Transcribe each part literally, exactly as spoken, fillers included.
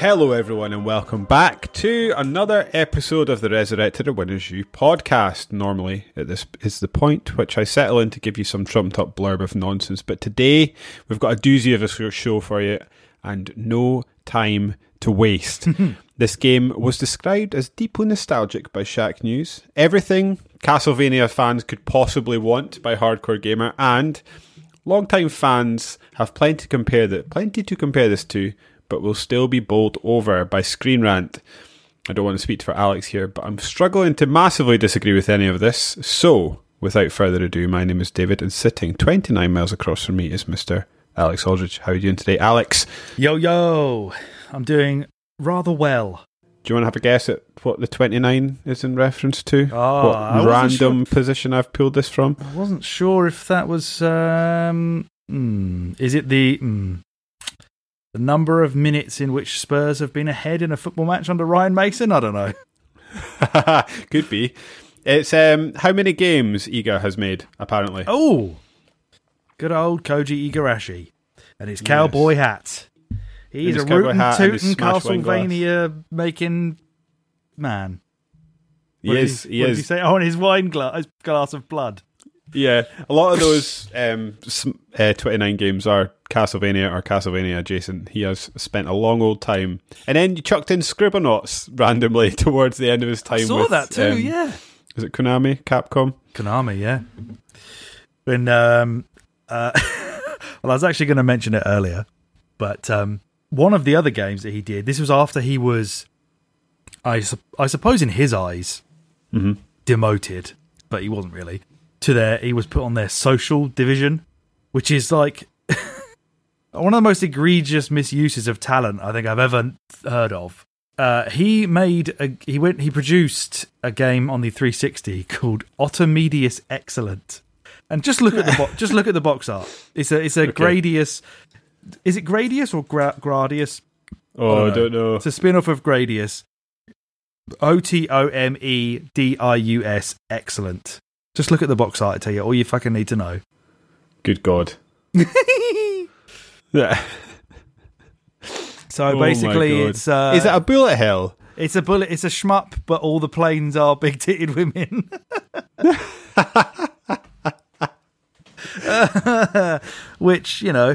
Hello everyone and welcome back to another episode of the Resurrected or Winners You podcast. Normally at this is the point which I settle in to give you some trumped up blurb of nonsense, but today we've got a doozy of a show for you and no time to waste. This game was described as deeply nostalgic by Shack News, everything Castlevania fans could possibly want by Hardcore Gamer, and long-time fans have plenty to compare that, plenty to compare this to, but will still be bowled over by Screen Rant. I don't want to speak for Alex here, but I'm struggling to massively disagree with any of this. So, without further ado, my name is David, and sitting twenty-nine miles across from me is Mister Alex Aldridge. How are you doing today, Alex? Yo, yo! I'm doing rather well. Do you want to have a guess at what the twenty-nine is in reference to? Oh, what random sure. position I've pulled this from? I wasn't sure if that was... Um, mm, is it the... Mm, the number of minutes in which Spurs have been ahead in a football match under Ryan Mason? I don't know. Could be. It's um, how many games Iga has made, apparently. Oh, good old Koji Igarashi and his yes. cowboy hat. He's a rootin'-tootin' Castlevania-making man. What he is, he, he what is. What did you say? Oh, and his wine glass, his glass of blood. Yeah, a lot of those um, uh, twenty-nine games are Castlevania or Castlevania adjacent. He has spent a long old time. And then you chucked in Scribblenauts randomly towards the end of his time. I saw with, that too, um, yeah. Is it Konami, Capcom? Konami, yeah. When, um, uh, well, I was actually going to mention it earlier, but um, one of the other games that he did, this was after he was, I, su- I suppose in his eyes, mm-hmm. demoted, but he wasn't really. To their, he was put on their social division, which is like one of the most egregious misuses of talent I think I've ever heard of. Uh, he made, a, he went, he produced a game on the three sixty called Otomedius Excellent, and just look at the bo- just look at the box art. It's a, it's a okay. Gradius. Is it Gradius or Gra- Gradius? Oh, I don't know. I don't know. It's a spin-off of Gradius. O T O M E D I U S Excellent. Just look at the box art, I tell you, all you fucking need to know. Good God. yeah. So oh basically it's... Uh, Is it a bullet hell? It's a bullet, it's a shmup, but all the planes are big-titted women. uh, which, you know,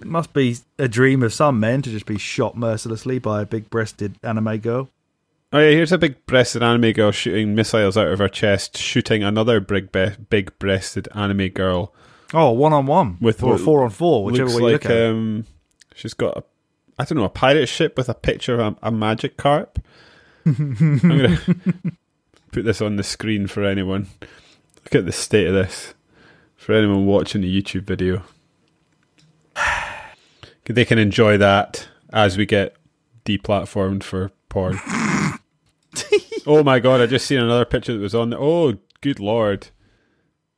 it must be a dream of some men to just be shot mercilessly by a big-breasted anime girl. Oh yeah, here's a big-breasted anime girl shooting missiles out of her chest, shooting another big be- big-breasted anime girl. Oh, one-on-one. With or four-on-four, whichever way you like, look at um, it. She's got, a, I don't know, a pirate ship with a picture of a, a magic carp. I'm going to put this on the screen for anyone. Look at the state of this. For anyone watching the YouTube video. They can enjoy that as we get deplatformed for porn. Oh my God, I just seen another picture that was on there. Oh, good Lord.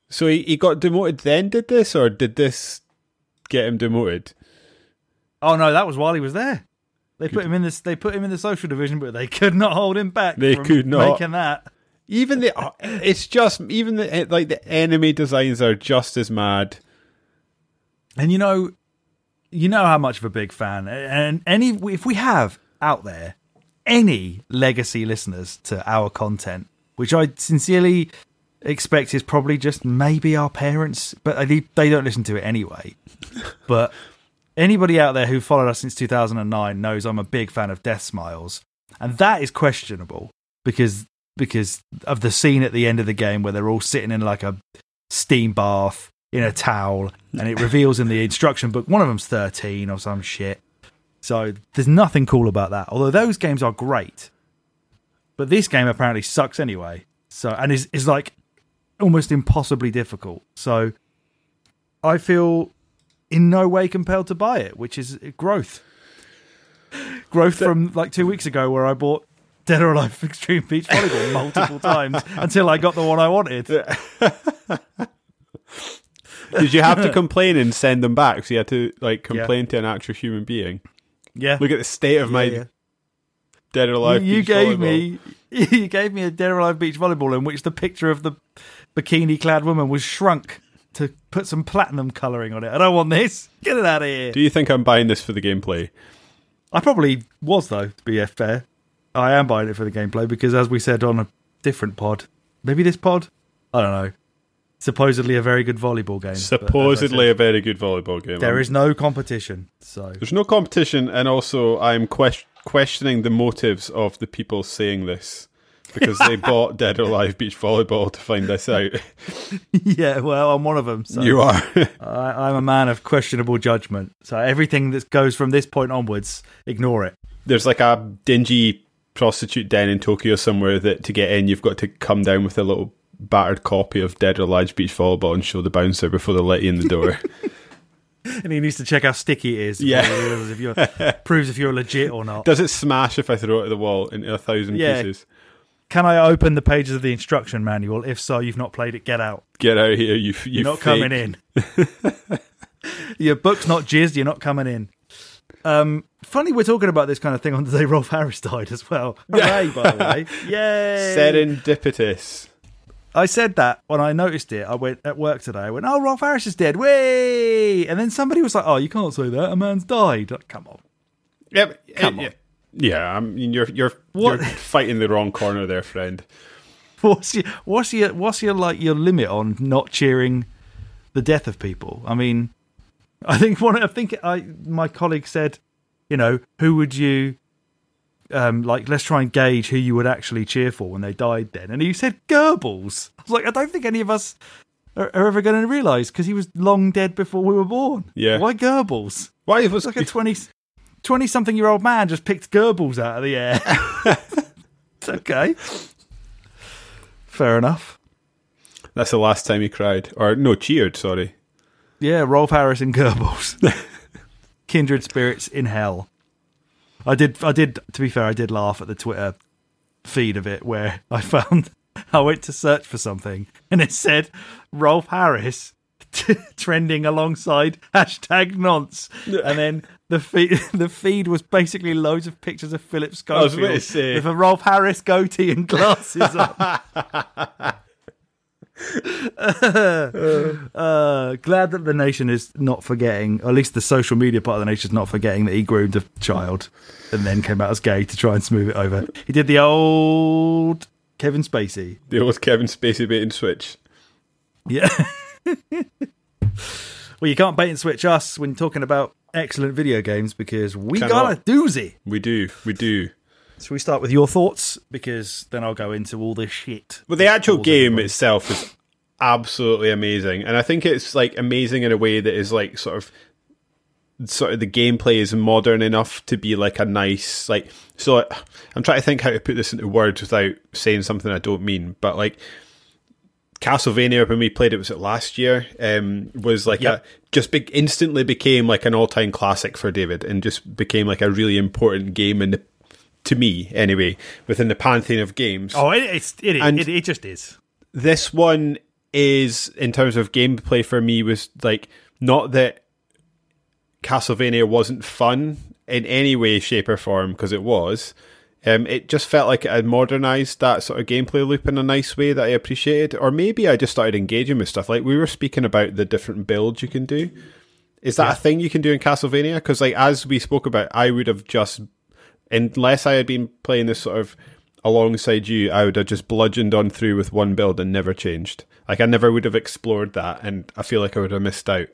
So he, he got demoted then, did this? Or did this get him demoted? Oh no, that was while he was there. They good. put him in this. They put him in the social division, but they could not hold him back they from could not. making that. Even the, it's just, even the, like the enemy designs are just as mad. And you know, you know how much of a big fan, and any, if we have out there, any legacy listeners to our content, which I sincerely expect is probably just maybe our parents, but they, they don't listen to it anyway. But anybody out there who followed us since two thousand nine knows I'm a big fan of Death Smiles, and that is questionable because because of the scene at the end of the game where they're all sitting in like a steam bath in a towel, and it reveals in the instruction book one of them's thirteen or some shit. So there's nothing cool about that. Although those games are great, but this game apparently sucks anyway. So and is is like almost impossibly difficult. So I feel in no way compelled to buy it, which is growth. Growth that- from like two weeks ago where I bought Dead or Alive Extreme Beach Volleyball multiple times until I got the one I wanted. Did you have to complain and send them back? So you had to like complain yeah. to an actual human being? Yeah. Look at the state of yeah, my yeah. Dead or Alive you, Beach you gave Volleyball. Me, you gave me a Dead or Alive Beach Volleyball in which the picture of the bikini-clad woman was shrunk to put some platinum colouring on it. I don't want this. Get it out of here. Do you think I'm buying this for the gameplay? I probably was, though, to be fair. I am buying it for the gameplay because, as we said on a different pod, maybe this pod? I don't know. Supposedly a very good volleyball game. Supposedly said, a very good volleyball game. There I'm... is no competition. So There's no competition, and also I'm quest- questioning the motives of the people saying this because they bought Dead or Alive Beach Volleyball to find this out. Yeah, well, I'm one of them. So you are. I, I'm a man of questionable judgment. So everything that goes from this point onwards, ignore it. There's like a dingy prostitute den in Tokyo somewhere that to get in you've got to come down with a little battered copy of Dead or Alive Beach Volleyball and show the bouncer before they let you in the door. And he needs to check how sticky it is. Yeah, if you're, proves if you're legit or not. Does it smash if I throw it at the wall into a thousand yeah. pieces? Can I open the pages of the instruction manual? If so, you've not played it. Get out. Get out here. You, you you're not fake. Coming in. Your book's not jizzed. You're not coming in. Um, funny we're talking about this kind of thing on the day Rolf Harris died as well. Hooray, by the way. Yay! Serendipitous. I said that when I noticed it. I went at work today. I went, oh, Rolf Harris is dead. Whee! And then somebody was like, oh, you can't say that. A man's died. Like, come on. Yeah, come it, on. Yeah, I mean, you're you're, you're fighting the wrong corner there, friend. What's your, what's your, what's your, like, your limit on not cheering the death of people? I mean... I think one. I think I, my colleague said, you know, who would you, um, like, let's try and gauge who you would actually cheer for when they died then. And he said Goebbels. I was like, I don't think any of us are, are ever going to realise because he was long dead before we were born. Yeah. Why Goebbels? Why? It was like a twenty, twenty-something-year-old man just picked Goebbels out of the air. It's okay. Fair enough. That's the last time he cried. Or, no, cheered, sorry. Yeah, Rolf Harris and Goebbels. Kindred spirits in hell. I did, I did. To be fair, I did laugh at the Twitter feed of it where I found, I went to search for something and it said Rolf Harris t- trending alongside hashtag nonce. And then the feed, the feed was basically loads of pictures of Philip Schofield with a Rolf Harris goatee and glasses on. uh, uh, glad that the nation is not forgetting, or at least the social media part of the nation is not forgetting, that he groomed a child and then came out as gay to try and smooth it over. He did the old Kevin Spacey. The old Kevin Spacey bait and switch. Yeah. Well, you can't bait and switch us when talking about excellent video games because we Cannot. got a doozy. We do. We do. Shall we start with your thoughts? Because then I'll go into all this shit. Well, the actual game itself is absolutely amazing. And I think it's like amazing in a way that is like sort of sort of the gameplay is modern enough to be like a nice like so I'm trying to think how to put this into words without saying something I don't mean, but like Castlevania, when we played it, was it last year, um, was like yep. a just be- instantly became like an all-time classic for David and just became like a really important game in the to me, anyway, within the pantheon of games. Oh, it, it's, it, is, it it just is. This one is, in terms of gameplay for me, was like, not that Castlevania wasn't fun in any way, shape or form, because it was. Um, it just felt like it had modernised that sort of gameplay loop in a nice way that I appreciated. Or maybe I just started engaging with stuff. Like, we were speaking about the different builds you can do. Is that yeah. a thing you can do in Castlevania? Because, like, as we spoke about, I would have just... Unless I had been playing this sort of alongside you, I would have just bludgeoned on through with one build and never changed. Like, I never would have explored that, and I feel like I would have missed out.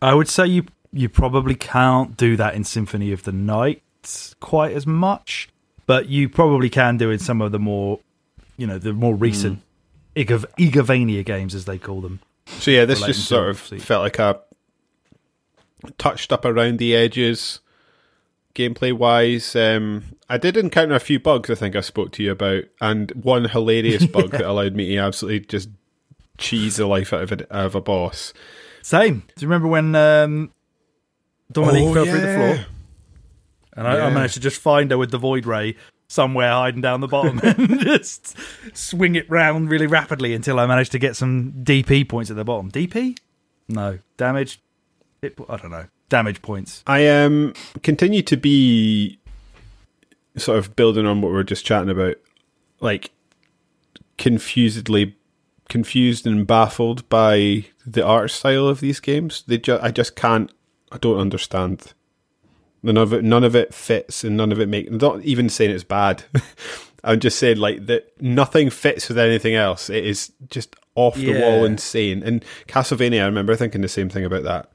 I would say you you probably can't do that in Symphony of the Night quite as much, but you probably can do in some of the more, you know, the more recent mm. Igavania games, as they call them. So yeah, this just sort of felt like a touched up around the edges... Gameplay wise, um, I did encounter a few bugs I think I spoke to you about, and one hilarious bug yeah. that allowed me to absolutely just cheese the life out of a, of a boss. Same. Do you remember when um, Dominique oh, fell yeah. through the floor? And I, yeah. I managed to just find her with the Void Ray somewhere hiding down the bottom and just swing it round really rapidly until I managed to get some D P points at the bottom. D P? No. Damage? Hit, I don't know. Damage points. I um, continue to be sort of building on what we were just chatting about, like confusedly confused and baffled by the art style of these games. They just, I just can't, I don't understand. None of it, none of it fits, and none of it makes. I'm not even saying it's bad. I'm just saying like that nothing fits with anything else. It is just off yeah. the wall insane. And Castlevania, I remember thinking the same thing about that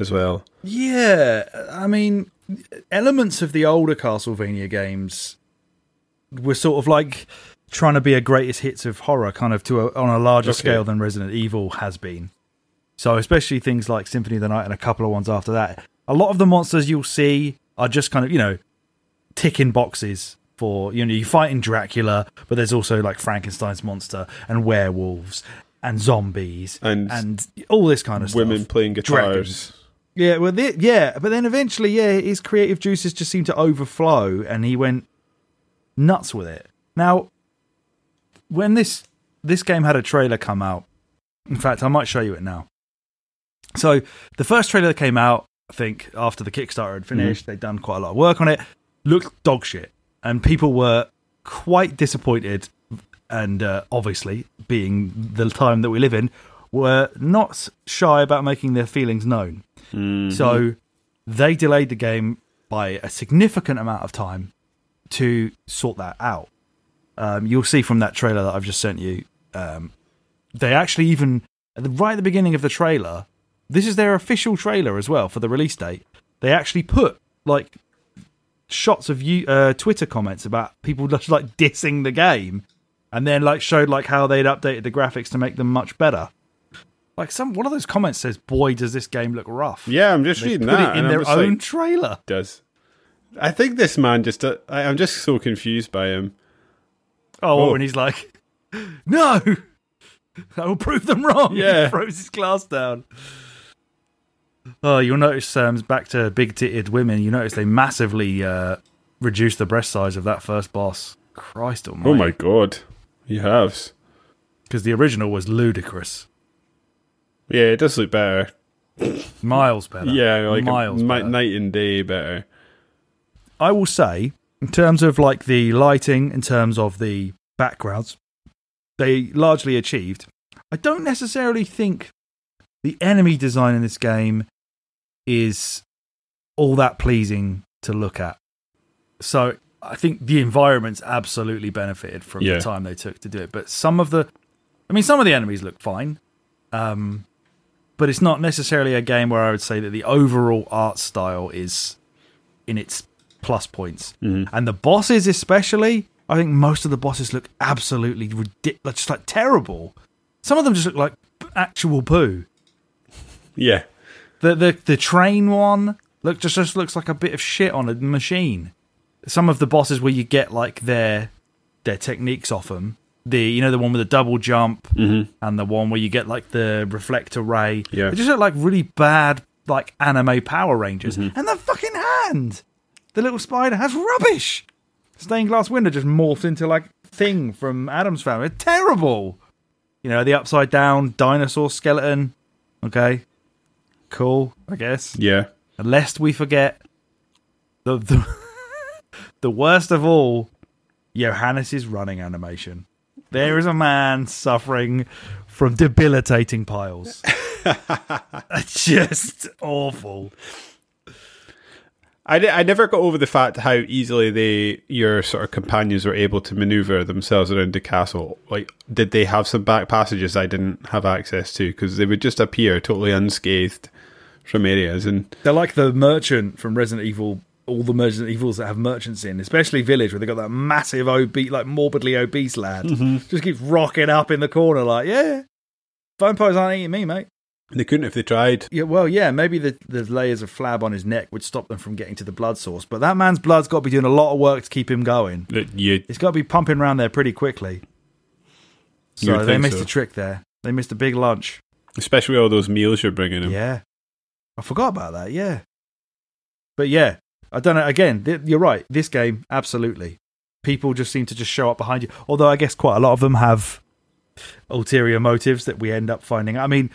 as well. Yeah, I mean, elements of the older Castlevania games were sort of like trying to be a greatest hits of horror, kind of to a, on a larger okay. scale than Resident Evil has been. So especially things like Symphony of the Night and a couple of ones after that. A lot of the monsters you'll see are just kind of, you know, ticking boxes for, you know, you're fighting Dracula, but there's also like Frankenstein's monster and werewolves and zombies and, and all this kind of women stuff. Women playing guitars. Dragons. Yeah, well, the, yeah, but then eventually, yeah, his creative juices just seemed to overflow, and he went nuts with it. Now, when this this game had a trailer come out, in fact, I might show you it now. So the first trailer that came out, I think, after the Kickstarter had finished, mm-hmm. they'd done quite a lot of work on it, looked dog shit, and people were quite disappointed, and uh, obviously, being the time that we live in, were not shy about making their feelings known. Mm-hmm. So they delayed the game by a significant amount of time to sort that out. Um, you'll see from that trailer that I've just sent you, um, they actually even, at the, right at the beginning of the trailer, this is their official trailer as well for the release date, they actually put like shots of you, uh, Twitter comments about people just like dissing the game, and then like showed like how they'd updated the graphics to make them much better. Like some one of those comments says, "Boy, does this game look rough." Yeah, I'm just reading that it in and their own like, trailer. Does I think this man just? Uh, I, I'm just so confused by him. Oh, oh, and he's like, "No, I will prove them wrong." Yeah, he throws his glass down. Oh, you'll notice um, back to big-titted women. You notice they massively uh, reduced the breast size of that first boss. Christ Almighty! Oh my God, he has because the original was ludicrous. Yeah, it does look better. Miles better. Yeah, like Miles a, better. Night and day better. I will say, in terms of like the lighting, in terms of the backgrounds, they largely achieved. I don't necessarily think the enemy design in this game is all that pleasing to look at. So I think the environment's absolutely benefited from yeah. the time they took to do it. But some of the... I mean, some of the enemies look fine. Um, but it's not necessarily a game where I would say that the overall art style is in its plus points. Mm-hmm. And the bosses especially, I think most of the bosses look absolutely ridiculous, just like terrible. Some of them just look like actual poo. Yeah. The the, the train one look just, just looks like a bit of shit on a machine. Some of the bosses where you get like their their techniques off them, The you know the one with the double jump mm-hmm. and the one where you get like the reflector ray. Yeah. They just look like really bad like anime Power Rangers. Mm-hmm. And the fucking hand, the little spider has rubbish. Stained glass window just morphed into like thing from Adam's Family. Terrible. You know the upside down dinosaur skeleton. Okay, cool. I guess. Yeah. Lest we forget the the, the worst of all, Johannes' running animation. There is a man suffering from debilitating piles. Just awful. I, I never got over the fact how easily they your sort of companions were able to maneuver themselves around the castle. Like, did they have some back passages I didn't have access to? Because they would just appear totally unscathed from areas. And they're like the merchant from Resident Evil. All the Resident Evils that have merchants in, especially Village, where they got that massive obese, like morbidly obese lad, mm-hmm. just keeps rocking up in the corner, like, yeah, vampires aren't eating me, mate. They couldn't if they tried. Yeah, well, yeah, maybe the, the layers of flab on his neck would stop them from getting to the blood source, but that man's blood's got to be doing a lot of work to keep him going. It, you, it's got to be pumping around there pretty quickly. So they missed so. a trick there. They missed a big lunch. Especially all those meals you're bringing them. Yeah. I forgot about that, yeah. But yeah, I don't know. Again, th- you're right. This game, absolutely. People just seem to just show up behind you. Although I guess quite a lot of them have ulterior motives that we end up finding. I mean,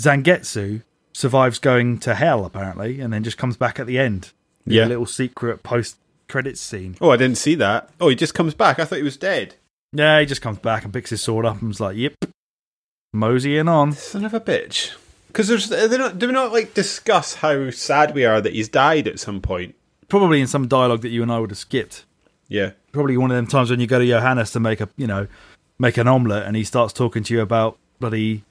Zangetsu survives going to hell, apparently, and then just comes back at the end. Yeah. A little secret post-credits scene. Oh, I didn't see that. Oh, he just comes back. I thought he was dead. Yeah, he just comes back and picks his sword up and was like, yep, moseying on. Son of a bitch. Because there's, they not, do we not like discuss how sad we are that he's died at some point? Probably in some dialogue that you and I would have skipped. Yeah, probably one of them times when you go to Johannes to make a, you know, make an omelette, and he starts talking to you about bloody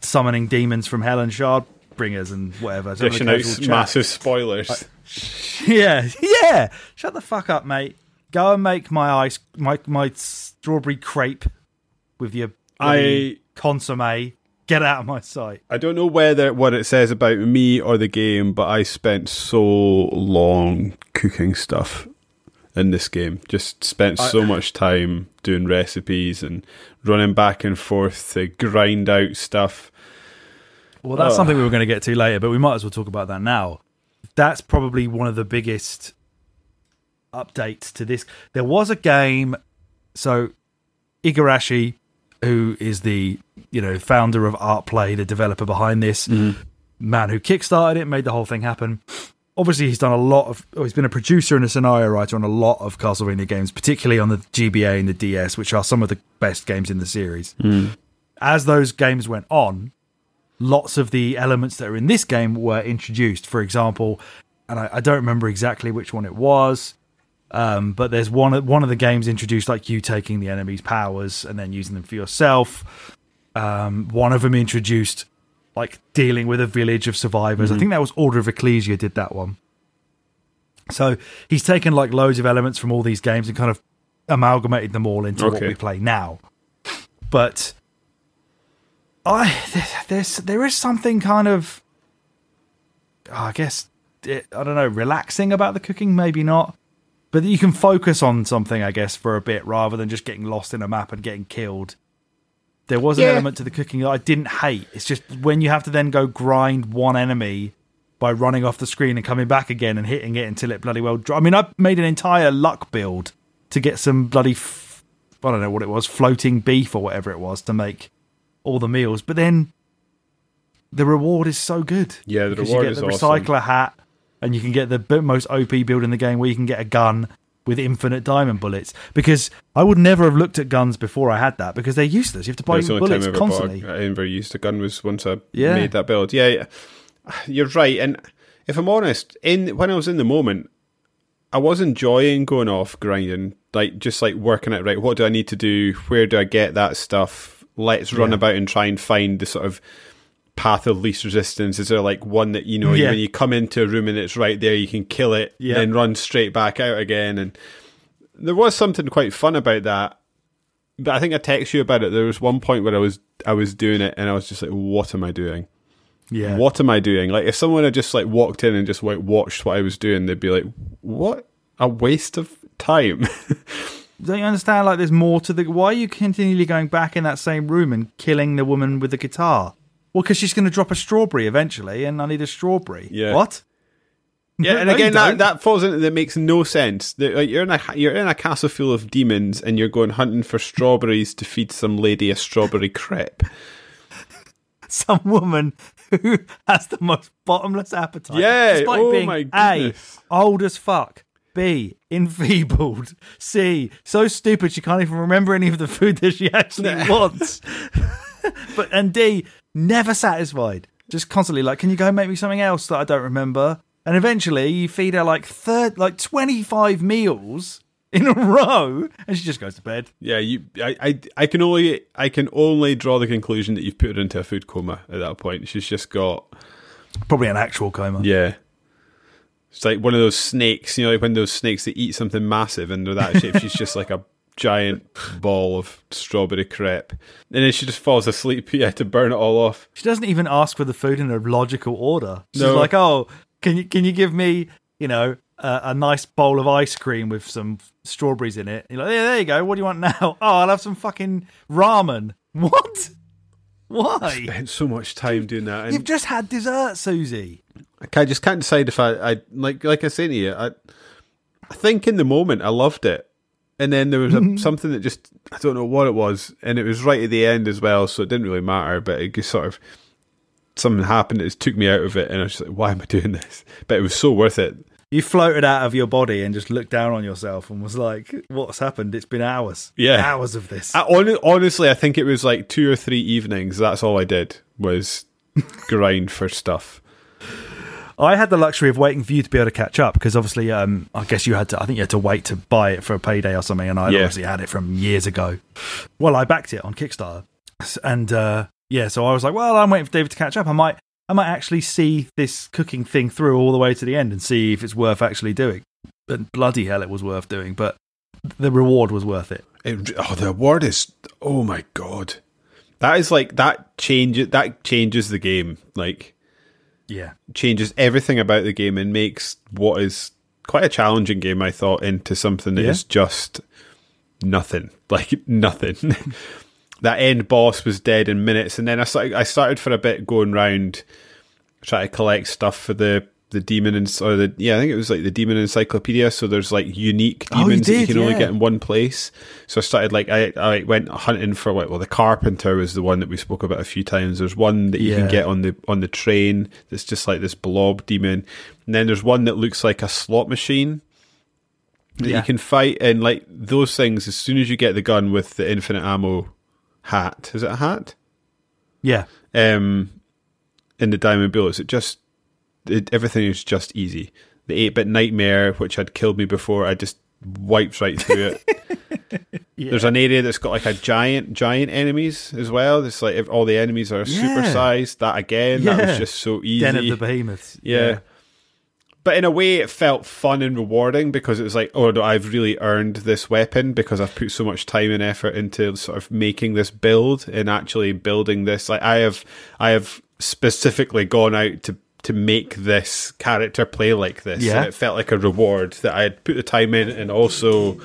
summoning demons from hell and Shardbringers and whatever. Dishing out massive spoilers. Like, yeah, yeah. Shut the fuck up, mate. Go and make my ice, my my strawberry crepe with your I, consommé. Get out of my sight. I don't know whether what it says about me or the game, but I spent so long cooking stuff in this game. Just spent so I, much time doing recipes and running back and forth to grind out stuff. Well, that's oh. something we were going to get to later, but we might as well talk about that now. That's probably one of the biggest updates to this. There was a game, so Igarashi, who is the you know founder of Artplay, the developer behind this, mm. man who kickstarted it, made the whole thing happen. Obviously, he's done a lot of. Oh, he's been a producer and a scenario writer on a lot of Castlevania games, particularly on the G B A and the D S, which are some of the best games in the series. Mm. As those games went on, lots of the elements that are in this game were introduced. For example, and I, I don't remember exactly which one it was. Um, but there's one one of the games introduced like you taking the enemy's powers and then using them for yourself. Um, one of them introduced like dealing with a village of survivors. Mm-hmm. I think that was Order of Ecclesia did that one. So he's taken like loads of elements from all these games and kind of amalgamated them all into okay. what we play now. But I there's there is something kind of oh, I guess it, I don't know relaxing about the cooking, maybe not. But you can focus on something, I guess, for a bit, rather than just getting lost in a map and getting killed. There was an yeah. element to the cooking that I didn't hate. It's just when you have to then go grind one enemy by running off the screen and coming back again and hitting it until it bloody well... Dry. I mean, I made an entire luck build to get some bloody... F- I don't know what it was, floating beef or whatever it was, to make all the meals. But then the reward is so good. Yeah, the reward is awesome. You get the recycler awesome. hat... And you can get the most O P build in the game where you can get a gun with infinite diamond bullets. Because I would never have looked at guns before I had that, because they're useless. You have to buy no, bullets constantly. Bought, I never used a gun was once I yeah. made that build. Yeah, yeah, you're right. And if I'm honest, in when I was in the moment, I was enjoying going off grinding, like just like working it right. What do I need to do? Where do I get that stuff? Let's run yeah. about and try and find the sort of path of least resistance. Is there like one that you know yeah. when you come into a room and it's right there, you can kill it yeah. then run straight back out again? And there was something quite fun about that. But I think I text you about it. There was one point where I was I was doing it and I was just like, what am I doing? Yeah, what am I doing? Like if someone had just like walked in and just like watched what I was doing, they'd be like, what a waste of time. Don't you understand? Like there's more to the why are you continually going back in that same room and killing the woman with the guitar? Well, because she's going to drop a strawberry eventually, and I need a strawberry. Yeah. What? Yeah, and no, again, that, that falls into that makes no sense. Like, you're in a you're in a castle full of demons, and you're going hunting for strawberries to feed some lady a strawberry crepe. Some woman who has the most bottomless appetite. Yeah. Despite oh being my goodness. A, old as fuck. B, enfeebled. C, so stupid she can't even remember any of the food that she actually wants. But and D. Never satisfied. Just constantly like, can you go make me something else that I don't remember? And eventually you feed her like third, like twenty-five meals in a row, and she just goes to bed. Yeah, you. I, I, I can only I can only draw the conclusion that you've put her into a food coma at that point. She's just got... Probably an actual coma. Yeah. It's like one of those snakes, you know, like when those snakes that eat something massive and they're that shape. She's just like a... giant ball of strawberry crepe, and then she just falls asleep yeah to burn it all off. She doesn't even ask for the food in a logical order. She's no. like, oh, can you can you give me, you know, a, a nice bowl of ice cream with some strawberries in it. You're like, yeah, there you go. What do you want now? Oh, I'll have some fucking ramen. What? Why? I spent so much time doing that. And you've just had dessert, Susie. I just can't decide if I, I like like I say to you, I, I think in the moment I loved it. And then there was a, something that just, I don't know what it was, and it was right at the end as well, so it didn't really matter, but it just sort of, something happened that just took me out of it, and I was just like, why am I doing this? But it was so worth it. You floated out of your body and just looked down on yourself and was like, what's happened? It's been hours. Yeah. Hours of this. I, on, honestly, I think it was like two or three evenings, that's all I did, was grind for stuff. I had the luxury of waiting for you to be able to catch up because obviously, um, I guess you had to. I think you had to wait to buy it for a payday or something, and I yeah. obviously had it from years ago. Well, I backed it on Kickstarter, and uh, yeah, so I was like, well, I'm waiting for David to catch up. I might, I might actually see this cooking thing through all the way to the end and see if it's worth actually doing. But bloody hell, it was worth doing. But the reward was worth it. it oh, the reward is oh my god, that is like that changes that changes the game like. Yeah, changes everything about the game and makes what is quite a challenging game, I thought, into something that yeah. is just nothing, like nothing. That end boss was dead in minutes, and then I started, I started for a bit going round trying to collect stuff for the the demon and or the yeah, I think it was like the demon encyclopedia. So there's like unique demons oh, you did, that you can yeah. only get in one place. So I started like I I went hunting for like well the carpenter was the one that we spoke about a few times. There's one that you yeah. can get on the on the train that's just like this blob demon, and then there's one that looks like a slot machine that yeah. you can fight. And like those things, as soon as you get the gun with the infinite ammo hat, is it a hat? Yeah. Um, in the diamond bullets, it just It, everything is just easy. The eight-bit nightmare, which had killed me before, I just wiped right through it. yeah. There's an area that's got like a giant, giant enemies as well. It's like all the enemies are yeah. supersized. That again, yeah. that was just so easy. Den of the Behemoths. Yeah. yeah. But in a way, it felt fun and rewarding because it was like, oh, no, I've really earned this weapon because I've put so much time and effort into sort of making this build and actually building this. Like I have, I have specifically gone out to to make this character play like this. Yeah. And it felt like a reward that I had put the time in and also,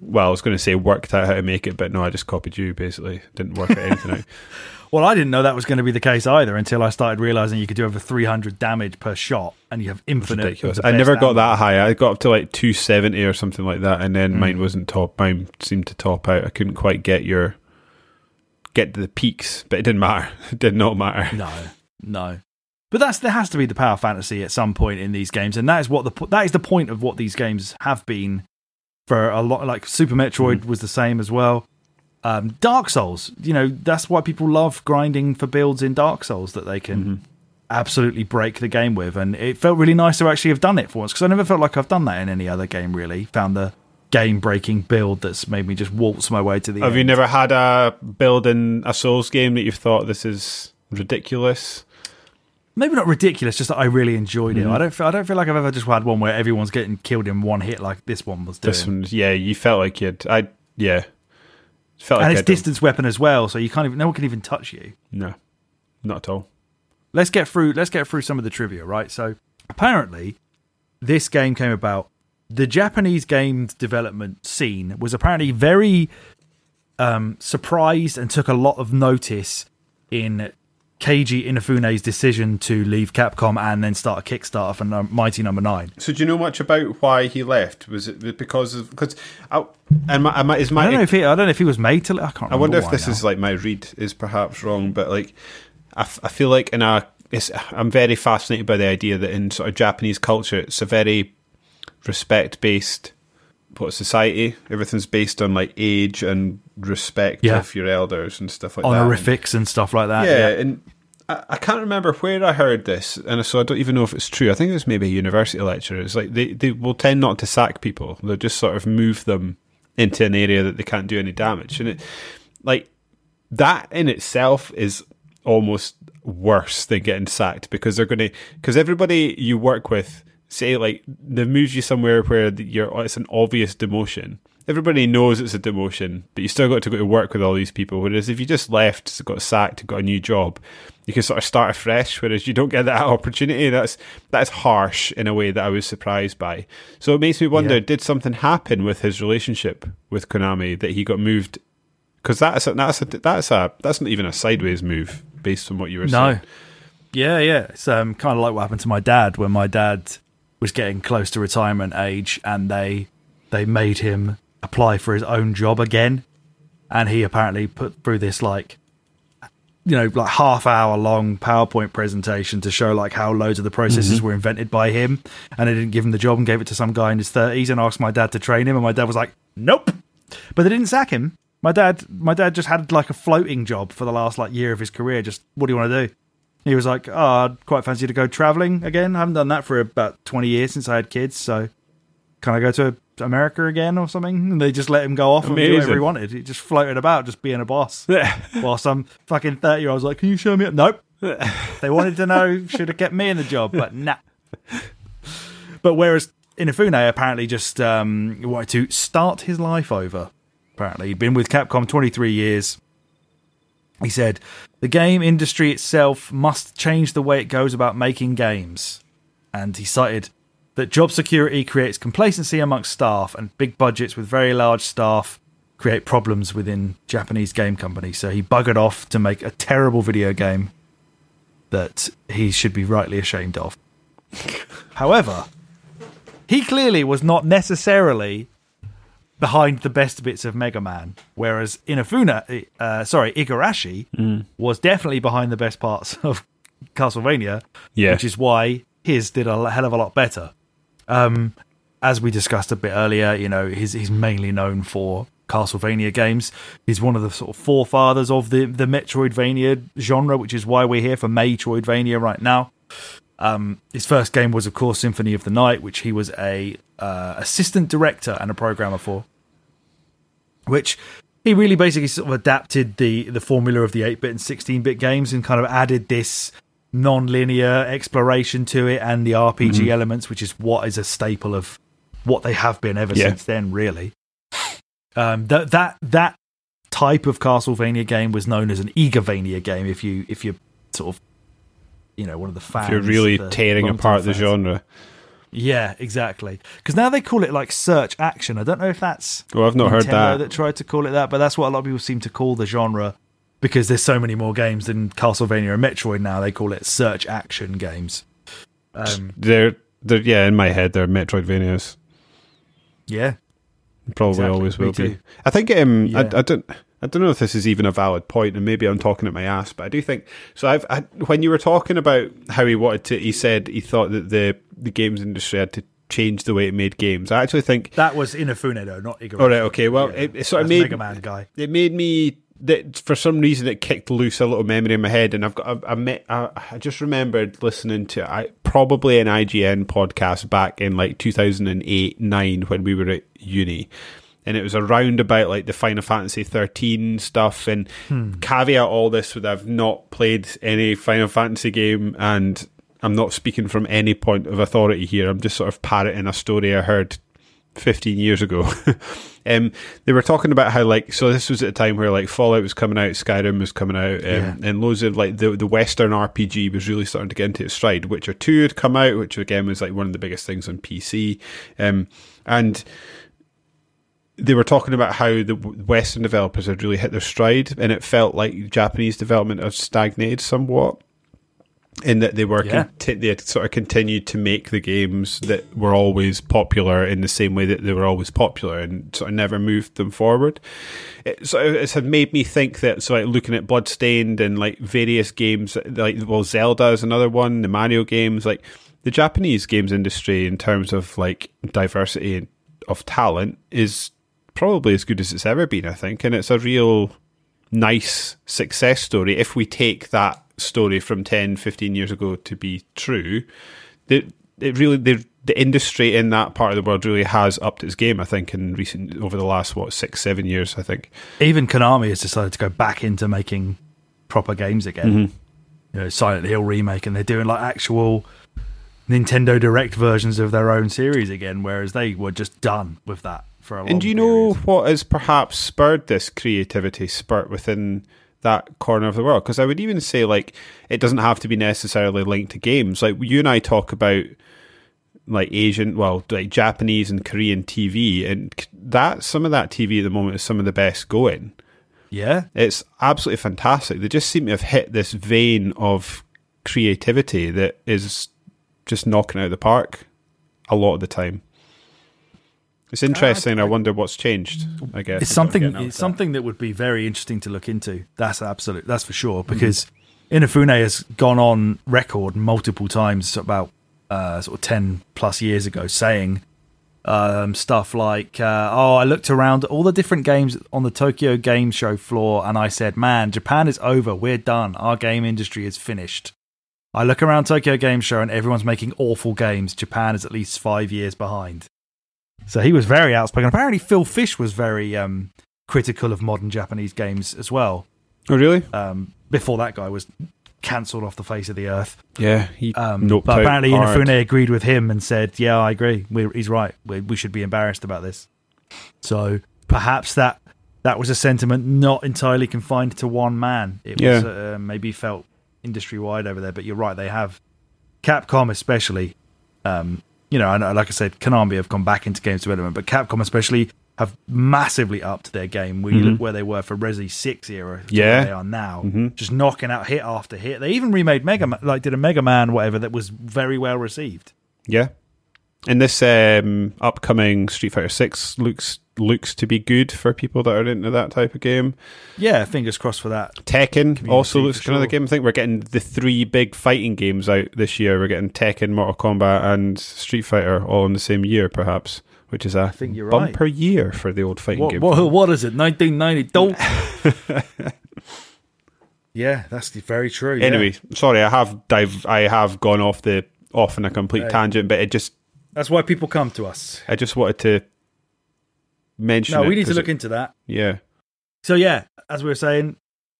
well, I was going to say worked out how to make it, but no, I just copied you, basically. Didn't work out anything out. Well, I didn't know that was going to be the case either until I started realising you could do over three hundred damage per shot and you have infinite... Ridiculous. I never got damage. That high. I got up to like two seventy or something like that, and then mm. mine wasn't top. Mine seemed to top out. I couldn't quite get your... get to the peaks, but it didn't matter. It did not matter. No, no. But that's there has to be the power fantasy at some point in these games, and that is what the that is the point of what these games have been for a lot. Like Super Metroid mm. was the same as well. Um, Dark Souls, you know, that's why people love grinding for builds in Dark Souls that they can mm-hmm. absolutely break the game with, and it felt really nice to actually have done it for once because I never felt like I've done that in any other game. Really, found the game-breaking build that's made me just waltz my way to the. Have end. You never had a build in a Souls game that you've thought this is ridiculous? Maybe not ridiculous, just that I really enjoyed it. Mm. I don't feel, I don't feel like I've ever just had one where everyone's getting killed in one hit like this one was doing. This one's, yeah, you felt like you'd... I, yeah. Felt like and it's a distance weapon as well, so you can't even, no one can even touch you. No, not at all. Let's get through Let's get through some of the trivia, right? So apparently, this game came about... The Japanese game development scene was apparently very um, surprised and took a lot of notice in... Keiji Inafune's decision to leave Capcom and then start a Kickstarter for Mighty number nine. So do you know much about why he left? Was it because of... Cause I, and my, my, is my, I, don't know if he, I don't know if he was made to... I can't remember I wonder if this now. Is like my read is perhaps wrong, but like I, f- I feel like in a, it's, I'm very fascinated by the idea that in sort of Japanese culture, it's a very respect-based what, society. Everything's based on like age and respect yeah. of your elders and stuff like honorifics that. Honorifics and stuff like that. Yeah, yeah. and I, I can't remember where I heard this, and so I don't even know if it's true. I think it was maybe a university lecturer. It's like they, they will tend not to sack people. They'll just sort of move them into an area that they can't do any damage. And it, like that in itself is almost worse than getting sacked because they're going to... Because everybody you work with... Say, like, they move you somewhere where you're, it's an obvious demotion, everybody knows it's a demotion, but you still got to go to work with all these people. Whereas if you just left, got sacked, got a new job, you can sort of start afresh, whereas you don't get that opportunity. That's that's harsh in a way that I was surprised by. So it makes me wonder, yeah. did something happen with his relationship with Konami that he got moved? Because that's a, that's a, that's a that's not even a sideways move based on what you were no. saying. Yeah, yeah. It's um, kind of like what happened to my dad when my dad was getting close to retirement age and they they made him apply for his own job again, and he apparently put through this like you know like half hour long PowerPoint presentation to show like how loads of the processes mm-hmm. were invented by him, and they didn't give him the job and gave it to some guy in his thirties and asked my dad to train him, and my dad was like nope, but they didn't sack him. My dad my dad just had like a floating job for the last like year of his career. Just what do you want to do? He was like, oh, I'd quite fancy to go travelling again. I haven't done that for about twenty years since I had kids, so can I go to America again or something? And they just let him go off Amazing. and do whatever he wanted. He just floated about, just being a boss. Yeah. While some fucking thirty-year-old's like, can you show me? It? Nope. They wanted to know, should have kept me in the job, but nah. But whereas Inafune apparently just um, wanted to start his life over, apparently. He'd been with Capcom twenty-three years. He said, the game industry itself must change the way it goes about making games. And he cited that job security creates complacency amongst staff, and big budgets with very large staff create problems within Japanese game companies. So he buggered off to make a terrible video game that he should be rightly ashamed of. However, he clearly was not necessarily behind the best bits of Mega Man, whereas Inafune, uh, sorry, Igarashi mm. was definitely behind the best parts of Castlevania, yeah. which is why his did a hell of a lot better. Um, as we discussed a bit earlier, you know, he's, he's mainly known for Castlevania games. He's one of the sort of forefathers of the, the Metroidvania genre, which is why we're here for Metroidvania right now. Um, his first game was, of course, Symphony of the Night, which he was a uh, assistant director and a programmer for. Which he really basically sort of adapted the the formula of the eight-bit and sixteen-bit games and kind of added this non-linear exploration to it and the R P G mm-hmm. elements, which is what is a staple of what they have been ever yeah. since then, really. Um, that that that type of Castlevania game was known as an Igavania game. If you if you sort of you know one of the fans, if you're really the, tearing apart the genre. Yeah, exactly. Because now they call it like search action. I don't know if that's well, I've not Nintendo heard that. That tried to call it that, but that's what a lot of people seem to call the genre because there's so many more games than Castlevania and Metroid now. They call it search action games. Um, they're, they're yeah, in my head they're Metroidvanias. Yeah, probably exactly. always will be. I think um, yeah. I, I don't. I don't know if this is even a valid point, and maybe I'm talking at my ass, but I do think so. I've I, when you were talking about how he wanted to, he said he thought that the the games industry had to change the way it made games. I actually think that was Inafune though, not Igarashi. All right, okay. Well, yeah, it, it sort of made Mega Man guy. It made me that for some reason it kicked loose a little memory in my head, and I've got I met I, I just remembered listening to I probably an I G N podcast back in like two thousand eight nine when we were at uni. And it was around about like the Final Fantasy thirteen stuff, and hmm. caveat all this with I've not played any Final Fantasy game, and I'm not speaking from any point of authority here. I'm just sort of parroting a story I heard fifteen years ago. um, they were talking about how like so this was at a time where like Fallout was coming out, Skyrim was coming out, um, yeah. and loads of like the the Western R P G was really starting to get into its stride. Witcher two had come out, which again was like one of the biggest things on P C, um, and. They were talking about how the Western developers had really hit their stride, and it felt like Japanese development had stagnated somewhat, in that they were yeah. conti- they had sort of continued to make the games that were always popular in the same way that they were always popular, and sort of never moved them forward. It, so it's had made me think that so like looking at Bloodstained and like various games, like well Zelda is another one, the Mario games, like the Japanese games industry in terms of like diversity of talent is probably as good as it's ever been, I think, and it's a real nice success story if we take that story from ten, fifteen years ago to be true. That it really the the industry in that part of the world really has upped its game, I think, in recent over the last what six, seven years, I think. Even Konami has decided to go back into making proper games again. Mm-hmm. You know, Silent Hill remake, and they're doing like actual Nintendo Direct versions of their own series again, whereas they were just done with that for a long time. And do you period. know what has perhaps spurred this creativity spurt within that corner of the world? Because I would even say, like, it doesn't have to be necessarily linked to games. Like, you and I talk about, like, Asian, well, like Japanese and Korean T V, and that some of that T V at the moment is some of the best going. Yeah. It's absolutely fantastic. They just seem to have hit this vein of creativity that is just knocking out of the park a lot of the time. It's interesting. I, I, I wonder what's changed, I guess. It's something it's something that would be very interesting to look into. That's absolute, that's for sure, because mm-hmm. Inafune has gone on record multiple times about uh, sort of ten plus years ago saying um, stuff like, uh, oh, I looked around at all the different games on the Tokyo Game Show floor and I said, man, Japan is over. We're done. Our game industry is finished. I look around Tokyo Game Show and everyone's making awful games. Japan is at least five years behind. So he was very outspoken. Apparently Phil Fish was very um, critical of modern Japanese games as well. Oh, really? Um, before that guy was cancelled off the face of the earth. Yeah. He um, but apparently Inafune hard. agreed with him and said, yeah, I agree. We're, he's right. We, we should be embarrassed about this. So perhaps that, that was a sentiment not entirely confined to one man. It yeah. was uh, maybe felt industry-wide over there, but you're right. They have Capcom especially... Um, You know, and like I said, Konami have gone back into games development, but Capcom especially have massively upped their game. When you mm-hmm. look where they were for Resi six era, yeah. where they are now, mm-hmm. just knocking out hit after hit. They even remade Mega Man, like did a Mega Man, whatever, that was very well received. Yeah, and this um, upcoming Street Fighter six looks looks to be good for people that are into that type of game. Yeah, fingers crossed for that. Tekken also looks like sure. another game. I think we're getting the three big fighting games out this year. We're getting Tekken, Mortal Kombat, and Street Fighter all in the same year, perhaps, which is a I think you're bumper right. year for the old fighting what, game. What, what is it? nineteen ninety? Don't. Yeah, that's very true. Anyway, yeah. sorry, I have dive. I have gone off the off on a complete right. tangent, but it just that's why people come to us. I just wanted to. Mention no, we need to look it, into that. Yeah. So yeah, as we were saying,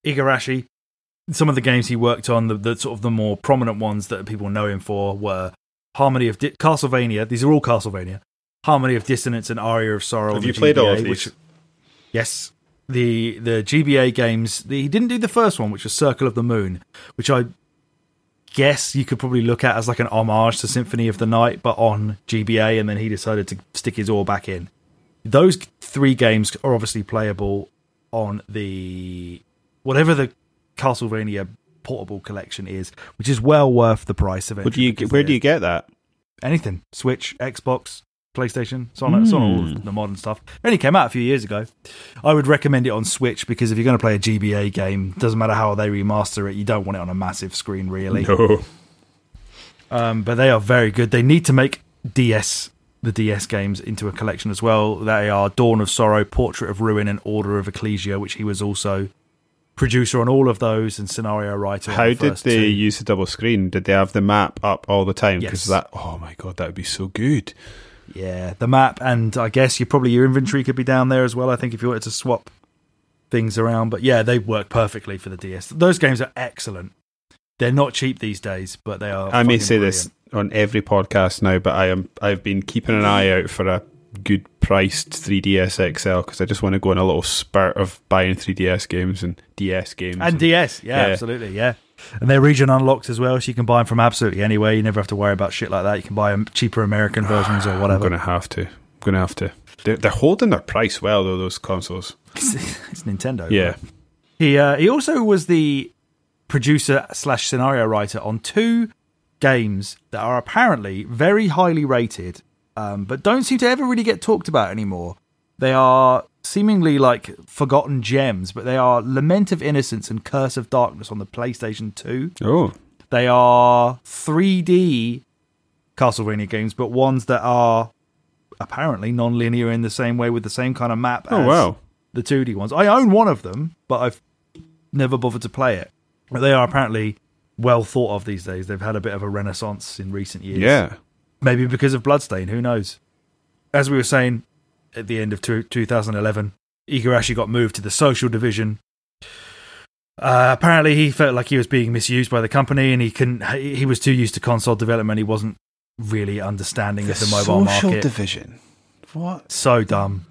Igarashi, some of the games he worked on, the, the sort of the more prominent ones that people know him for were Harmony of Di- Castlevania. These are all Castlevania. Harmony of Dissonance and Aria of Sorrow. Have you G B A, played all of these? Which, yes. The the G B A games. The, he didn't do the first one, which was Circle of the Moon, which I guess you could probably look at as like an homage to Symphony of the Night, but on G B A. And then he decided to stick his oar back in. Those three games are obviously playable on the whatever the Castlevania portable collection is, which is well worth the price of it. You, where do you get that? Anything. Switch, Xbox, PlayStation, so on, mm. so on all the modern stuff. It only came out a few years ago. I would recommend it on Switch because if you're going to play a G B A game, doesn't matter how they remaster it, you don't want it on a massive screen, really. No. Um, but they are very good. They need to make D S the D S games into a collection as well. They are Dawn of Sorrow, Portrait of Ruin, and Order of Ecclesia, which he was also producer on all of those and scenario writer. How the did they two. use the double screen? Did they have the map up all the time? Because yes. that, oh my God, that would be so good. Yeah, the map, and I guess you probably your inventory could be down there as well, I think, if you wanted to swap things around. But yeah, they work perfectly for the D S. Those games are excellent. They're not cheap these days, but they are. I may say brilliant. this on every podcast now, but I am I've been keeping an eye out for a good priced three D S X L because I just want to go on a little spurt of buying three D S games and D S games and, and D S yeah, yeah absolutely yeah and they're region unlocked as well, so you can buy them from absolutely anywhere. You never have to worry about shit like that. You can buy cheaper American versions or whatever. I'm going to have to I'm going to have to they're, they're holding their price well though, those consoles. It's Nintendo. Yeah. He, uh, he also was the producer slash scenario writer on two games that are apparently very highly rated um, but don't seem to ever really get talked about anymore. They are seemingly like forgotten gems, but they are Lament of Innocence and Curse of Darkness on the PlayStation two. Oh. They are three D Castlevania games, but ones that are apparently non-linear in the same way with the same kind of map oh, as wow. the two D ones. I own one of them, but I've never bothered to play it. But they are apparently well thought of these days. They've had a bit of a renaissance in recent years. Yeah. Maybe because of Bloodstained, who knows? As we were saying at the end of two thousand eleven, Igarashi got moved to the social division. Uh, apparently he felt like he was being misused by the company and he couldn't he was too used to console development. He wasn't really understanding the of the mobile market. Social division. What? So dumb.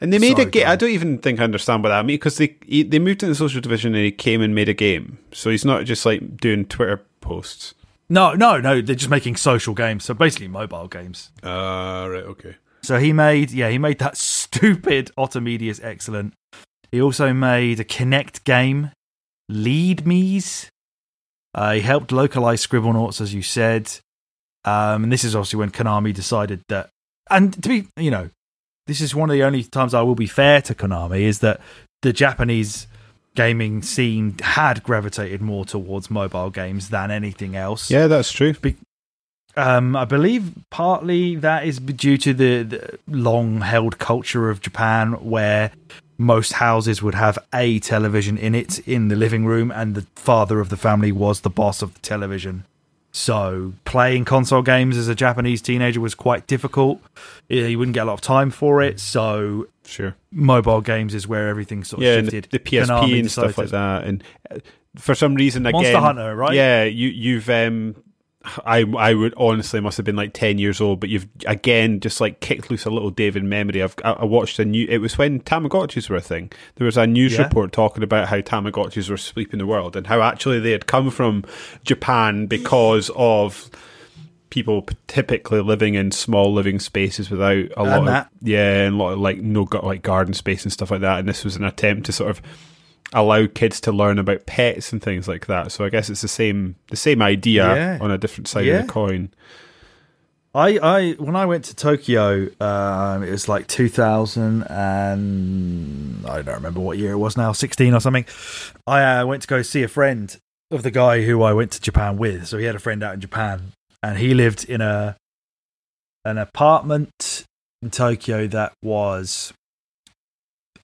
And they made Sorry, a game. I don't even think I understand what that means, because they he, they moved into the social division and he came and made a game. So he's not just like doing Twitter posts. No, no, no. They're just making social games. So basically mobile games. Ah, uh, right, okay. So he made, yeah, he made that stupid Otomedius Excellent. He also made a Kinect game, Lead Me's. Uh, he helped localize Scribblenauts, as you said. Um, and this is obviously when Konami decided that, and to be, you know, this is one of the only times I will be fair to Konami, is that the Japanese gaming scene had gravitated more towards mobile games than anything else. Yeah, that's true. Be- um, I believe partly that is due to the, the long-held culture of Japan, where most houses would have a television in it in the living room, and the father of the family was the boss of the television. So playing console games as a Japanese teenager was quite difficult. You wouldn't get a lot of time for it. So sure, mobile games is where everything sort of yeah, shifted. The, the P S P Konami and stuff like that. And for some reason, again, Monster Hunter, right? Yeah, you, you've. Um, I I would honestly must have been like ten years old, but you've again just like kicked loose a little David memory. I've I watched a new. It was when Tamagotchis were a thing. There was a news yeah. report talking about how Tamagotchis were sweeping the world and how actually they had come from Japan because of people typically living in small living spaces without a lot of, yeah, and a lot of like no like garden space and stuff like that. And this was an attempt to sort of allow kids to learn about pets and things like that. So I guess it's the same the same idea yeah. on a different side yeah. of the coin. I, I when I went to Tokyo, um, it was like two thousand and I don't remember what year it was now, sixteen or something. I uh, went to go see a friend of the guy who I went to Japan with. So he had a friend out in Japan, and he lived in a an apartment in Tokyo that was,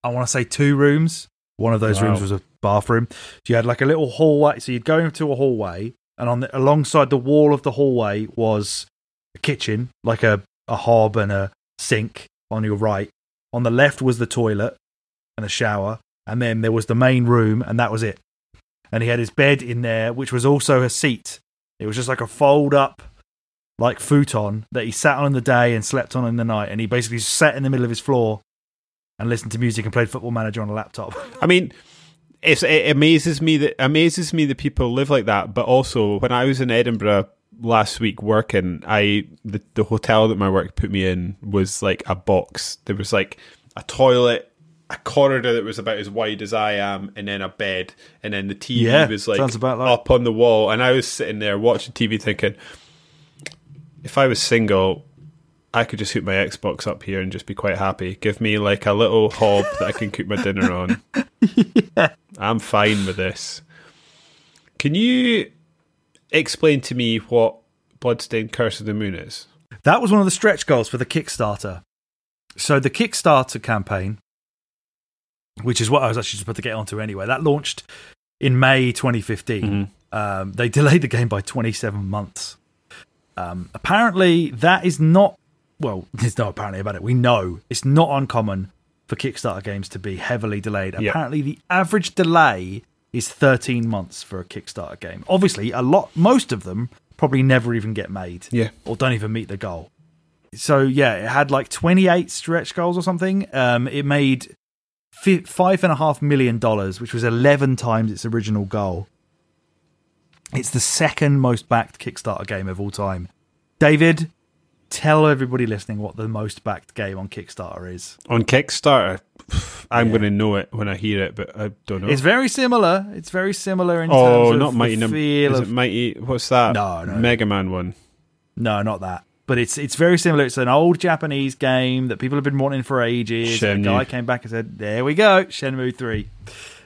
I want to say, two rooms. One of those wow. rooms was a bathroom. So you had like a little hallway. So you'd go into a hallway, and on the, alongside the wall of the hallway was a kitchen, like a, a hob and a sink on your right. On the left was the toilet and a shower. And then there was the main room, and that was it. And he had his bed in there, which was also a seat. It was just like a fold up, like futon that he sat on in the day and slept on in the night. And he basically sat in the middle of his floor and listened to music and played Football Manager on a laptop. I mean, it's, it amazes me that amazes me that people live like that. But also, when I was in Edinburgh last week working, I the, the hotel that my work put me in was like a box. There was like a toilet, a corridor that was about as wide as I am, and then a bed, and then the T V yeah, was like, like up on the wall. And I was sitting there watching T V, thinking, if I was single, I could just hook my Xbox up here and just be quite happy. Give me like a little hob that I can cook my dinner on. Yeah. I'm fine with this. Can you explain to me what Bloodstained: Curse of the Moon is? That was one of the stretch goals for the Kickstarter. So the Kickstarter campaign, which is what I was actually supposed to get onto anyway, that launched in May twenty fifteen. Mm-hmm. Um, they delayed the game by twenty-seven months. Um, apparently, that is not Well, there's no apparently about it. We know it's not uncommon for Kickstarter games to be heavily delayed. Yep. Apparently, the average delay is thirteen months for a Kickstarter game. Obviously, a lot, most of them probably never even get made, yeah, or don't even meet the goal. So, yeah, it had like twenty-eight stretch goals or something. Um, it made five and a half million dollars, which was eleven times its original goal. It's the second most backed Kickstarter game of all time. David, tell everybody listening what the most backed game on Kickstarter is. On Kickstarter, I'm yeah. going to know it when I hear it, but I don't know. It's very similar. It's very similar in oh, terms of not Mighty the feel num- of... Is it Mighty... What's that? No, no. Mega Man one. No, not that. But it's it's very similar. It's an old Japanese game that people have been wanting for ages. Shenmue. And the guy came back and said, there we go, Shenmue three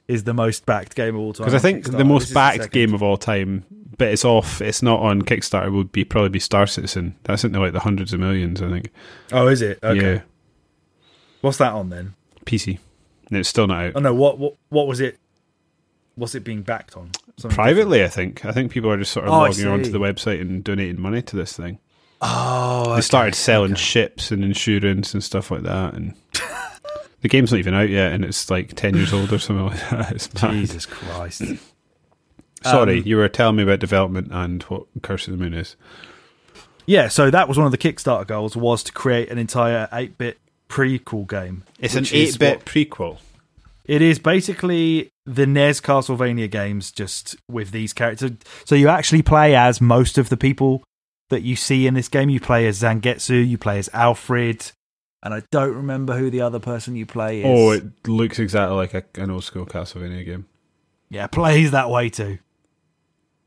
is the most backed game of all time. Because I think the most this backed the game of all time, but it's off, it's not on Kickstarter, would be probably be Star Citizen. That's in like the hundreds of millions, I think. Oh, is it? Okay. Yeah. What's that on then? P C. No, it's still not out. Oh no, what what what was it what's it being backed on? Something privately, different? I think. I think people are just sort of oh, logging onto the website and donating money to this thing. Oh, okay. They started selling okay. ships and insurance and stuff like that, and the game's not even out yet, and it's like ten years old or something like that. It's Jesus Christ. Sorry, um, you were telling me about development and what Curse of the Moon is. Yeah, so that was one of the Kickstarter goals, was to create an entire eight-bit prequel game. It's an eight-bit prequel. It is basically the N E S Castlevania games, just with these characters. So you actually play as most of the people that you see in this game. You play as Zangetsu, you play as Alfred, and I don't remember who the other person you play is. Oh, it looks exactly like a, an old-school Castlevania game. Yeah, it plays that way too.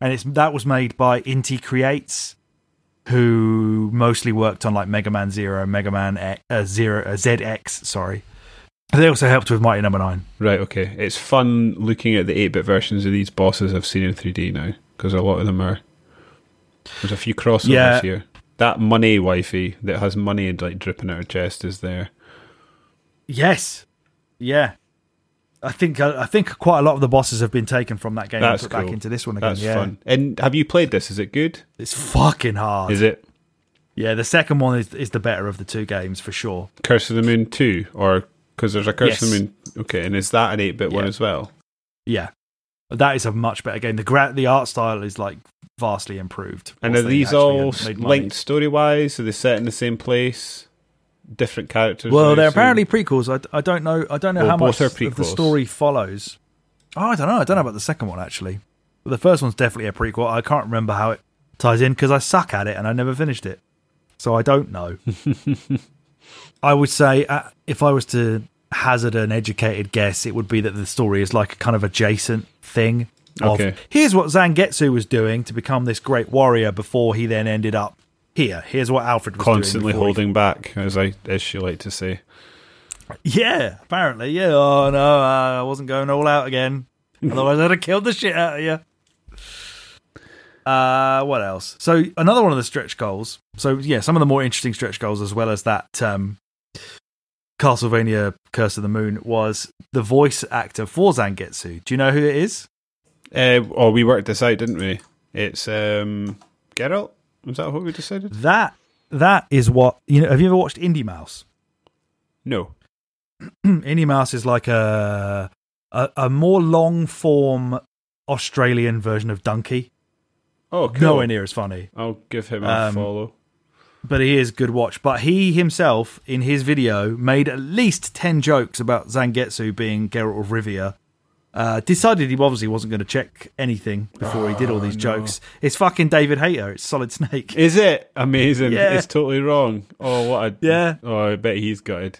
And it's that was made by Inti Creates, who mostly worked on like Mega Man Zero, Mega Man X, uh, Zero, uh, Z X, sorry. They also helped with Mighty Number Nine. Right, okay. It's fun looking at the eight-bit versions of these bosses I've seen in three D now, because a lot of them are... There's a few crossovers yeah. here. That money wifey that has money like dripping out her chest is there. Yes. Yeah. I think I think quite a lot of the bosses have been taken from that game That's and put cool. back into this one again. That's yeah. fun. And have you played this? Is it good? It's fucking hard. Is it? Yeah, the second one is, is the better of the two games for sure. Curse of the Moon two, or because there's a Curse yes. of the Moon. Okay, and is that an eight-bit yeah. one as well? Yeah, that is a much better game. The gra- the art style is like vastly improved. And are these all linked story-wise? Are they set in the same place? Different characters. Well, they're apparently prequels. I, I don't know. I don't know well, how much of the story follows. Oh, I don't know. I don't know about the second one actually. But the first one's definitely a prequel. I can't remember how it ties in because I suck at it and I never finished it, so I don't know. I would say uh, if I was to hazard an educated guess, it would be that the story is like a kind of adjacent thing. Of, okay. Here's what Zangetsu was doing to become this great warrior before he then ended up. Here, here's what Alfred was constantly doing holding he... back, as I as she liked to say. Yeah, apparently, yeah. Oh no, uh, I wasn't going all out again. Otherwise, I'd have killed the shit out of you. Uh, what else? So another one of the stretch goals. So yeah, some of the more interesting stretch goals, as well as that um, Castlevania Curse of the Moon, was the voice actor for Zangetsu. Do you know who it is? Uh, oh, we worked this out, didn't we? It's um, Geralt. Was that what we decided? That that is what you know. Have you ever watched Indie Mouse? No. Indie Mouse is like a, a a more long form Australian version of Dunkey. Oh, cool. Nowhere near as funny. I'll give him a um, follow. But he is good watch. But he himself, in his video, made at least ten jokes about Zangetsu being Geralt of Rivia. Uh, decided he obviously wasn't going to check anything before oh, he did all these no. jokes. It's fucking David Hayter. It's Solid Snake. Is it? Amazing. Yeah. It's totally wrong. Oh, what a... Yeah. Oh, I bet he's gutted.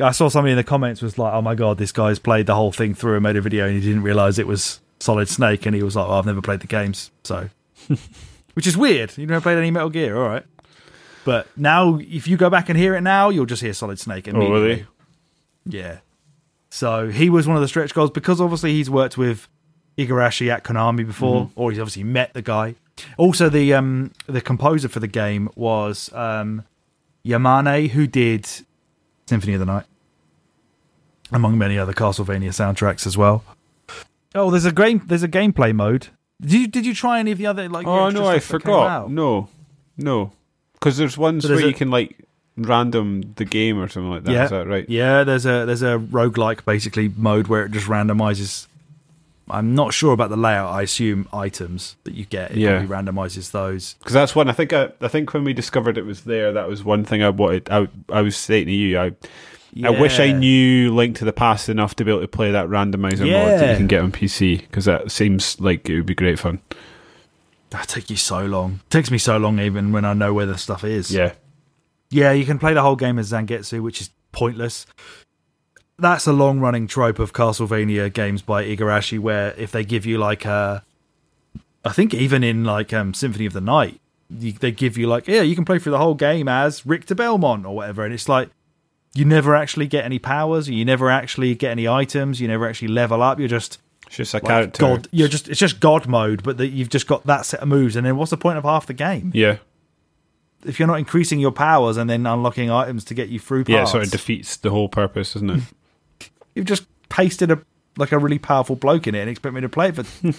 I saw somebody in the comments was like, oh my God, this guy's played the whole thing through and made a video and he didn't realise it was Solid Snake, and he was like, oh, I've never played the games. So, which is weird. You've never played any Metal Gear, all right. But now, if you go back and hear it now, you'll just hear Solid Snake immediately. Oh, really? Yeah. So he was one of the stretch goals because obviously he's worked with Igarashi at Konami before, mm-hmm. or he's obviously met the guy. Also, the um, the composer for the game was um, Yamane, who did Symphony of the Night, among many other Castlevania soundtracks as well. Oh, there's a game. There's a gameplay mode. Did you did you try any of the other like? Oh no, I forgot. No, no, because there's ones so there's where a- you can like. Random the game or something like that. Yeah. Is that right? Yeah, there's a there's a roguelike basically mode where it just randomizes. I'm not sure about the layout. I assume items that you get it yeah. probably randomizes those. Because that's one. I think I, I think when we discovered it was there, that was one thing I wanted. I I was saying to you, I yeah. I wish I knew Link to the Past enough to be able to play that randomizer yeah. mod that you can get on P C, because that seems like it would be great fun. That takes you so long. It takes me so long even when I know where the stuff is. Yeah. Yeah, you can play the whole game as Zangetsu, which is pointless. That's a long-running trope of Castlevania games by Igarashi, where if they give you like a, I think even in like um, Symphony of the Night, you, they give you like, yeah, you can play through the whole game as Richter Belmont or whatever, and it's like you never actually get any powers, you never actually get any items, you never actually level up. You're just it's just a like character. God, you're just it's just God mode, but that you've just got that set of moves, and then what's the point of half the game? Yeah. If you're not increasing your powers and then unlocking items to get you through parts. Yeah, it sort of defeats the whole purpose, doesn't it? You've just pasted a like a really powerful bloke in it and expect me to play it for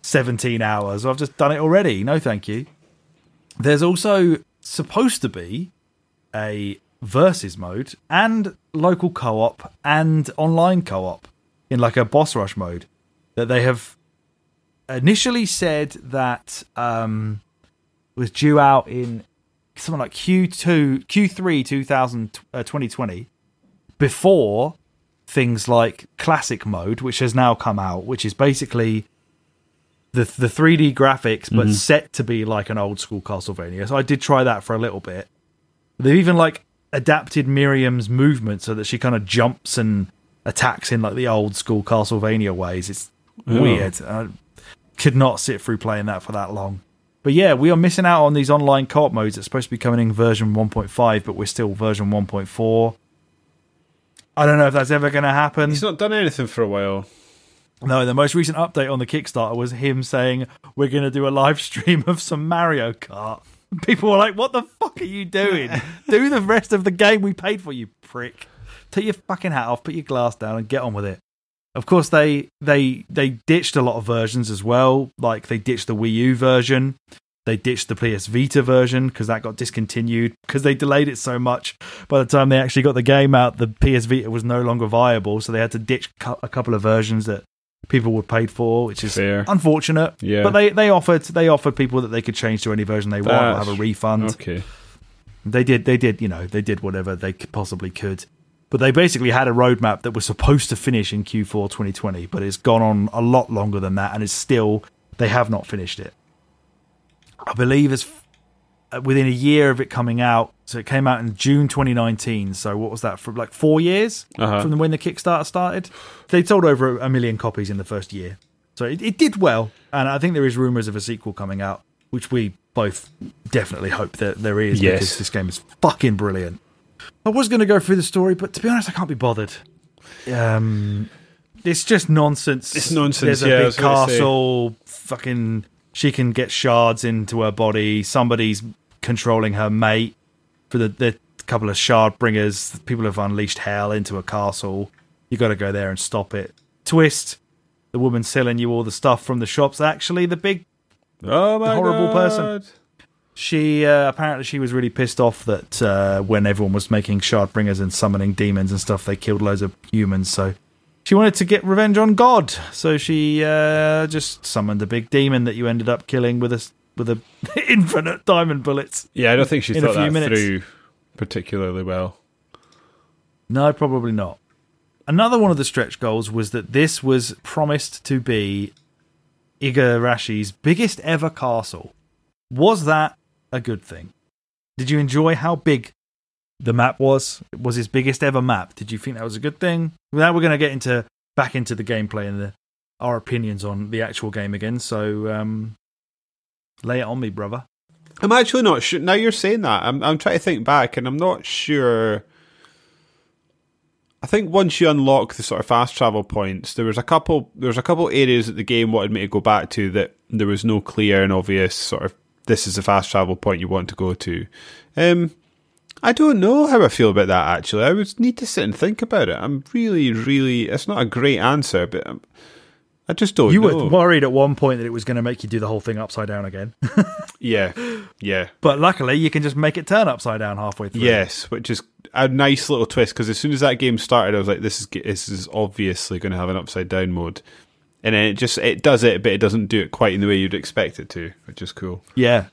seventeen hours. I've just done it already. No, thank you. There's also supposed to be a versus mode and local co-op and online co-op in like a boss rush mode that they have initially said that um, was due out in... something like Q two, Q three two thousand, uh, twenty twenty, before things like Classic Mode, which has now come out, which is basically the the three D graphics, but mm-hmm. set to be like an old school Castlevania. So I did try that for a little bit. They've even like adapted Miriam's movement so that she kind of jumps and attacks in like the old school Castlevania ways. It's Ooh. weird. I could not sit through playing that for that long. But yeah, we are missing out on these online co-op modes that's supposed to be coming in version one point five, but we're still version one point four. I don't know if that's ever going to happen. He's not done anything for a while. No, the most recent update on the Kickstarter was him saying, we're going to do a live stream of some Mario Kart. People were like, what the fuck are you doing? Do the rest of the game we paid for, you prick. Take your fucking hat off, put your glass down and get on with it. Of course, they they they ditched a lot of versions as well. Like, they ditched the Wii U version. They ditched the P S Vita version because that got discontinued because they delayed it so much. By the time they actually got the game out, the P S Vita was no longer viable, so they had to ditch cu- a couple of versions that people were paid for, which is Fair. unfortunate. Yeah. But they, they offered they offered people that they could change to any version they want or have a refund. Okay. They did they did you know they did whatever they possibly could. But they basically had a roadmap that was supposed to finish in Q four twenty twenty, but it's gone on a lot longer than that, and it's still, they have not finished it. I believe it's within a year of it coming out, so it came out in June twenty nineteen, so what was that, for like four years uh-huh. from when the Kickstarter started? They sold over a million copies in the first year. So it, it did well, and I think there is rumours of a sequel coming out, which we both definitely hope that there is, yes. because this game is fucking brilliant. I was going to go through the story, but to be honest, I can't be bothered. Um, it's just nonsense. It's nonsense. There's a yeah, big castle. Fucking, she can get shards into her body. Somebody's controlling her mate for the, the couple of shard bringers. People have unleashed hell into a castle. You got to go there and stop it. Twist: the woman selling you all the stuff from the shops. Actually, the big, oh my horrible God. person. She uh, apparently she was really pissed off that uh, when everyone was making shardbringers and summoning demons and stuff, they killed loads of humans. So she wanted to get revenge on God. So she uh, just summoned a big demon that you ended up killing with a with a infinite diamond bullets. Yeah, I don't think she thought that minutes. through particularly well. No, probably not. Another one of the stretch goals was that this was promised to be Igarashi's biggest ever castle. Was that a good thing? Did you enjoy how big the map was? It was his biggest ever map. Did you think that was a good thing? Now we're going to get into back into the gameplay and the, our opinions on the actual game again. So um, lay it on me, brother. I'm actually not sure. Now you're saying that, I'm I'm trying to think back, and I'm not sure. I think once you unlock the sort of fast travel points, there was a couple. There was a couple areas that the game wanted me to go back to that there was no clear and obvious sort of, this is the fast travel point you want to go to. Um, I don't know how I feel about that, actually. I would need to sit and think about it. I'm really, really... It's not a great answer, but I'm, I just don't you know. You were worried at one point that it was going to make you do the whole thing upside down again. yeah, yeah. But luckily, you can just make it turn upside down halfway through. Yes, which is a nice little twist, because as soon as that game started, I was like, this is this is obviously going to have an upside down mode. And then it just, it does it, but it doesn't do it quite in the way you'd expect it to, which is cool. Yeah.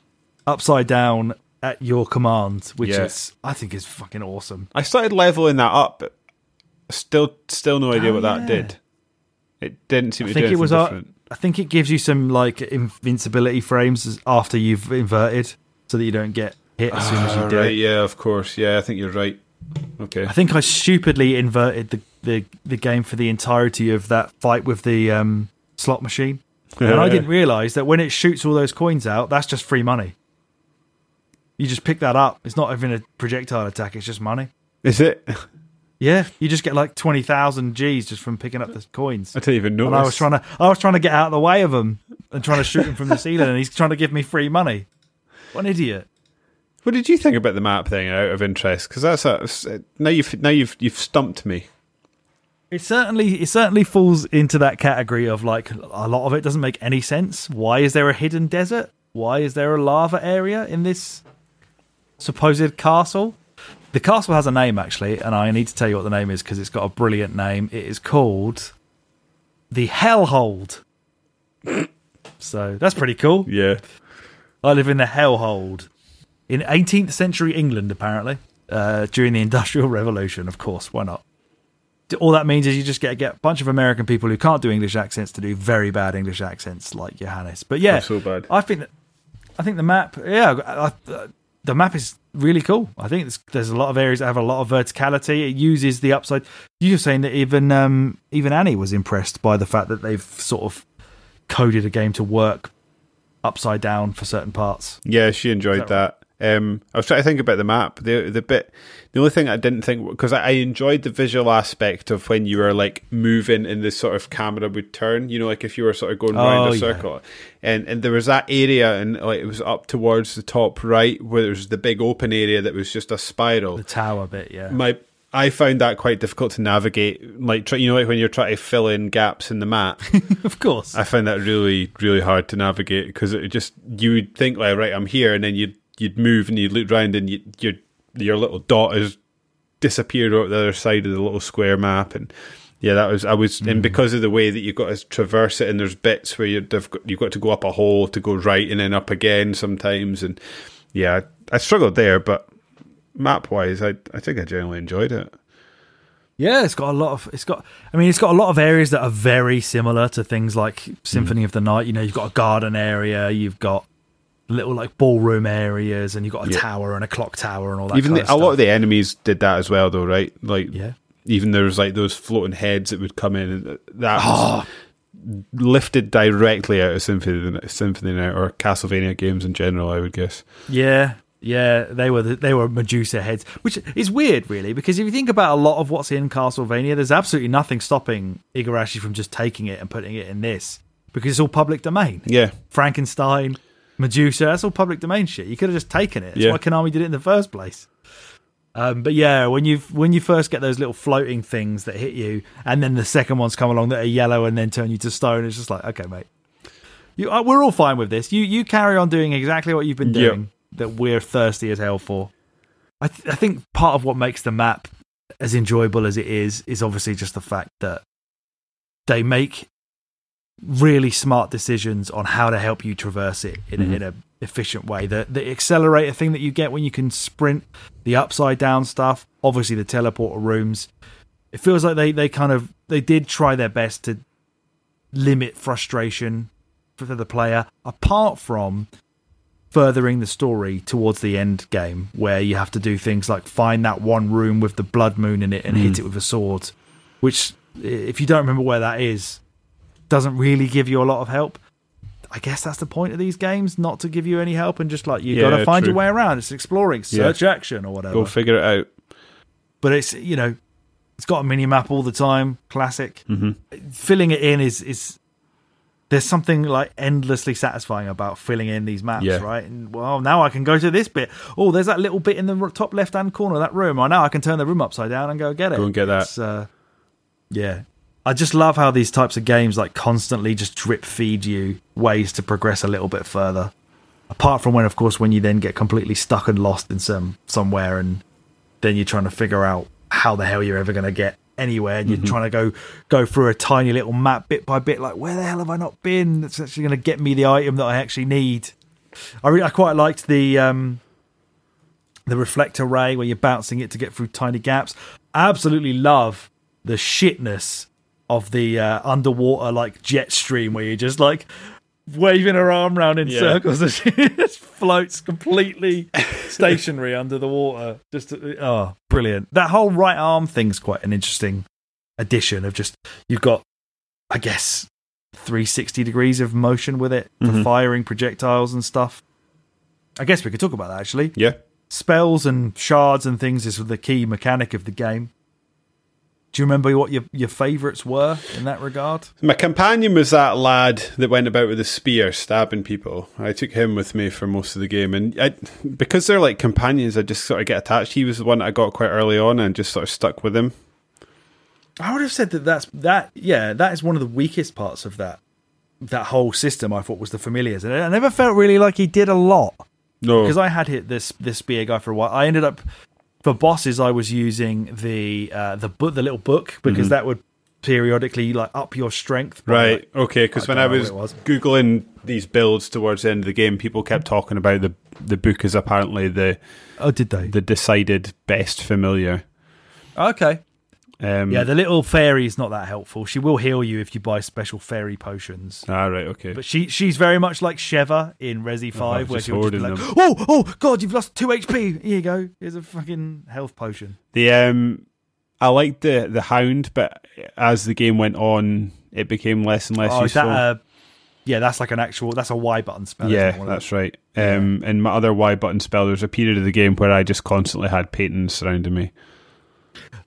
Upside down at your command, which yeah. is, I think is fucking awesome. I started leveling that up, but still, still no idea oh, what yeah. that did. It didn't seem I to think do anything it was different. A, I think it gives you some like invincibility frames after you've inverted so that you don't get hit as ah, soon as you do right, it. Yeah, of course. Yeah, I think you're right. Okay. I think I stupidly inverted the the the game for the entirety of that fight with the um, slot machine, yeah. and I didn't realise that when it shoots all those coins out, that's just free money. You just pick that up. It's not even a projectile attack. It's just money. Is it? Yeah, you just get like twenty thousand G's just from picking up the coins. I didn't even notice. And I was trying to, I was trying to get out of the way of him and trying to shoot him from the ceiling, and he's trying to give me free money. What an idiot! What did you think about the map thing? Out of interest, because that's a, now you've now you've you've stumped me. It certainly it certainly falls into that category of like a lot of it doesn't make any sense. Why is there a hidden desert? Why is there a lava area in this supposed castle? The castle has a name actually, and I need to tell you what the name is because it's got a brilliant name. It is called the Hellhold. So that's pretty cool. Yeah, I live in the Hellhold in eighteenth century England apparently uh, during the Industrial Revolution. Of course, why not? all that means is you just get, get a bunch of American people who can't do English accents to do very bad English accents like Johannes. But yeah, so bad. I think that, I think the map, yeah, I, I, the map is really cool. I think it's, there's a lot of areas that have a lot of verticality. It uses the upside. You were saying that even um, even Annie was impressed by the fact that they've sort of coded a game to work upside down for certain parts. Yeah, she enjoyed that. that. Right? Um, I was trying to think about the map. The the bit, the only thing I didn't think, because I, I enjoyed the visual aspect of when you were like moving and the sort of camera would turn. You know, like if you were sort of going oh, round a yeah. circle, and and there was that area, and like it was up towards the top right where there was the big open area that was just a spiral. The tower bit, yeah. My I found that quite difficult to navigate. Like try, you know, like when you're trying to fill in gaps in the map. Of course, I found that really really hard to navigate because it just you would think like right, I'm here, and then you'd. You'd move and you'd look round and you, your your little dot has disappeared over the other side of the little square map. And yeah, that was I was, mm. and because of the way that you've got to traverse it, and there's bits where you've you've got to go up a hole to go right and then up again sometimes. And yeah, I, I struggled there, but map wise, I I think I generally enjoyed it. Yeah, it's got a lot of it's got. I mean, it's got a lot of areas that are very similar to things like Symphony mm. of the Night. You know, you've got a garden area, you've got. Little like ballroom areas, and you got a yeah. tower and a clock tower and all that. Even kind the, of stuff. A lot of the enemies did that as well, though, right? Like, yeah. even there was like those floating heads that would come in, and that oh. was lifted directly out of Symphony, Symphony Night or Castlevania games in general, I would guess. Yeah, yeah, they were the, they were Medusa heads, which is weird, really, because if you think about a lot of what's in Castlevania, there's absolutely nothing stopping Igarashi from just taking it and putting it in this because it's all public domain. Yeah, Frankenstein. Medusa, that's all public domain shit. You could have just taken it. That's yeah. why Konami did it in the first place. Um, but yeah, when you when you first get those little floating things that hit you, and then the second ones come along that are yellow and then turn you to stone, it's just like, okay, mate, you, uh, we're all fine with this. You you carry on doing exactly what you've been doing yep. that we're thirsty as hell for. I, th- I think part of what makes the map as enjoyable as it is is obviously just the fact that they make really smart decisions on how to help you traverse it in mm-hmm. a, in a efficient way. The the accelerator thing that you get when you can sprint, the upside down stuff, obviously the teleporter rooms. It feels like they, they kind of they did try their best to limit frustration for the player, apart from furthering the story towards the end game, where you have to do things like find that one room with the blood moon in it and mm. hit it with a sword, which if you don't remember where that is, doesn't really give you a lot of help. I guess that's the point of these games, not to give you any help and just like you yeah, gotta find true. your way around. It's exploring, search yeah. action or whatever. Go figure it out. But it's you know, it's got a mini map all the time, classic. Mm-hmm. Filling it in is is there's something like endlessly satisfying about filling in these maps, yeah. right? And well, now I can go to this bit. Oh, there's that little bit in the top left hand corner of that room. Oh, now I can turn the room upside down and go get it. Go and get that. Uh, yeah. I just love how these types of games like constantly just drip feed you ways to progress a little bit further. Apart from when, of course, when you then get completely stuck and lost in some somewhere, and then you're trying to figure out how the hell you're ever going to get anywhere, and you're mm-hmm. trying to go go through a tiny little map bit by bit, like where the hell have I not been? That's actually going to get me the item that I actually need. I really, I quite liked the um, the reflector ray where you're bouncing it to get through tiny gaps. I absolutely love the shitness of the uh, underwater like jet stream where you're just like waving her arm round in yeah. circles and she just floats completely stationary under the water. Just oh, brilliant. That whole right arm thing's quite an interesting addition of just, you've got, I guess, three hundred sixty degrees of motion with it for mm-hmm. firing projectiles and stuff. I guess we could talk about that actually. Yeah. Spells and shards and things is the key mechanic of the game. Do you remember what your your favourites were in that regard? My companion was that lad that went about with a spear stabbing people. I took him with me for most of the game. And I, because they're like companions, I just sort of get attached. He was the one that I got quite early on and just sort of stuck with him. I would have said that that's, that, yeah, that is one of the weakest parts of that that whole system, I thought, was the familiars. And I never felt really like he did a lot. No. Because I had hit this, this spear guy for a while. I ended up... For bosses, I was using the uh, the book, the little book, because mm-hmm. that would periodically like up your strength. Right, like, okay, because when I was, was Googling these builds towards the end of the game, people kept talking about the the book as apparently the... Oh, did they? The decided best familiar. Okay. Um, yeah, the little fairy's not that helpful. She will heal you if you buy special fairy potions. Ah, right, okay. But she she's very much like Sheva in Resi five, oh, where she would be like, them. oh, oh, God, you've lost two H P. Here you go. Here's a fucking health potion. The um, I liked the, the hound, but as the game went on, it became less and less oh, useful. Is that a, yeah, that's like an actual, that's a Y button spell. Yeah, that's right. Um, yeah. And my other Y button spell, there was a period of the game where I just constantly had Patons surrounding me.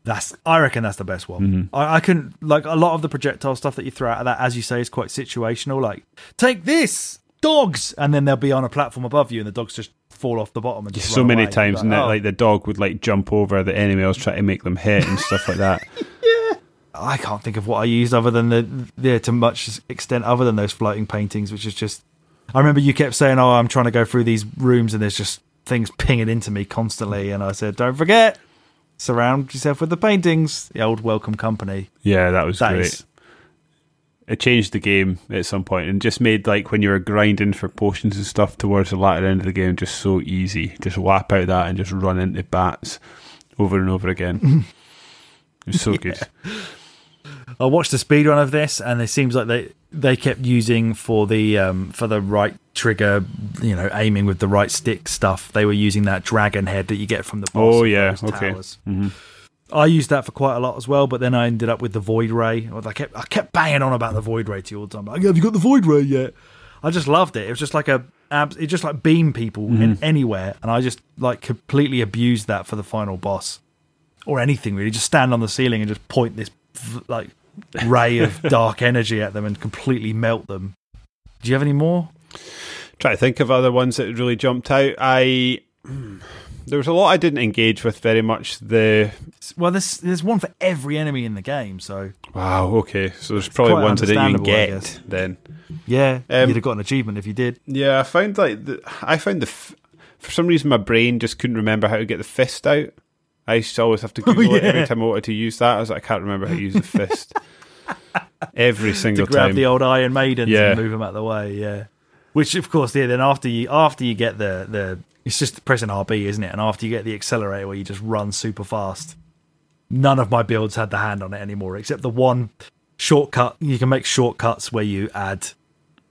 That's I reckon that's the best one. Mm-hmm. I, I can like a lot of the projectile stuff that you throw out of that, as you say, is quite situational. Like, take this, dogs, and then they'll be on a platform above you, and the dogs just fall off the bottom. And just so run many away. times, like, and oh. that, like the dog would like jump over the enemy. I was trying to make them hit and stuff like that. Yeah, I can't think of what I used other than the yeah, to much extent other than those floating paintings, which is just. I remember you kept saying, "Oh, I'm trying to go through these rooms, and there's just things pinging into me constantly," and I said, "Don't forget." Surround yourself with the paintings, the old welcome company. Yeah, that was that great. Is. It changed the game at some point and just made, like, when you were grinding for potions and stuff towards the latter end of the game, just so easy. Just whap out that and just run into bats over and over again. It was so yeah. good. I watched the speedrun of this, and it seems like they they kept using for the um, for the right trigger, you know, aiming with the right stick stuff. They were using that dragon head that you get from the boss. Oh yeah, okay. Mm-hmm. I used that for quite a lot as well, but then I ended up with the void ray. I kept I kept banging on about the void ray to you all the time. Like, have you got the void ray yet? I just loved it. It was just like a it just like beam people mm-hmm. in anywhere, and I just like completely abused that for the final boss or anything really. Just stand on the ceiling and just point this like. ray of dark energy at them and completely melt them. Do you have any more? Try to think of other ones that really jumped out. I there was a lot I didn't engage with very much. The well, there's there's one for every enemy in the game. So wow, okay. So there's probably ones I didn't even get then. Yeah, um, you'd have got an achievement if you did. Yeah, I found like the, I found the for some reason my brain just couldn't remember how to get the fist out. I used to always have to Google oh, yeah. it every time I wanted to use that. I was like, I can't remember how to use the fist. Every single to grab time. Grab the old Iron Maidens yeah. and move them out of the way, yeah. Which, of course, yeah, then after you after you get the, the... It's just pressing R B, isn't it? And after you get the accelerator where you just run super fast, none of my builds had the hand on it anymore, except the one shortcut. You can make shortcuts where you add,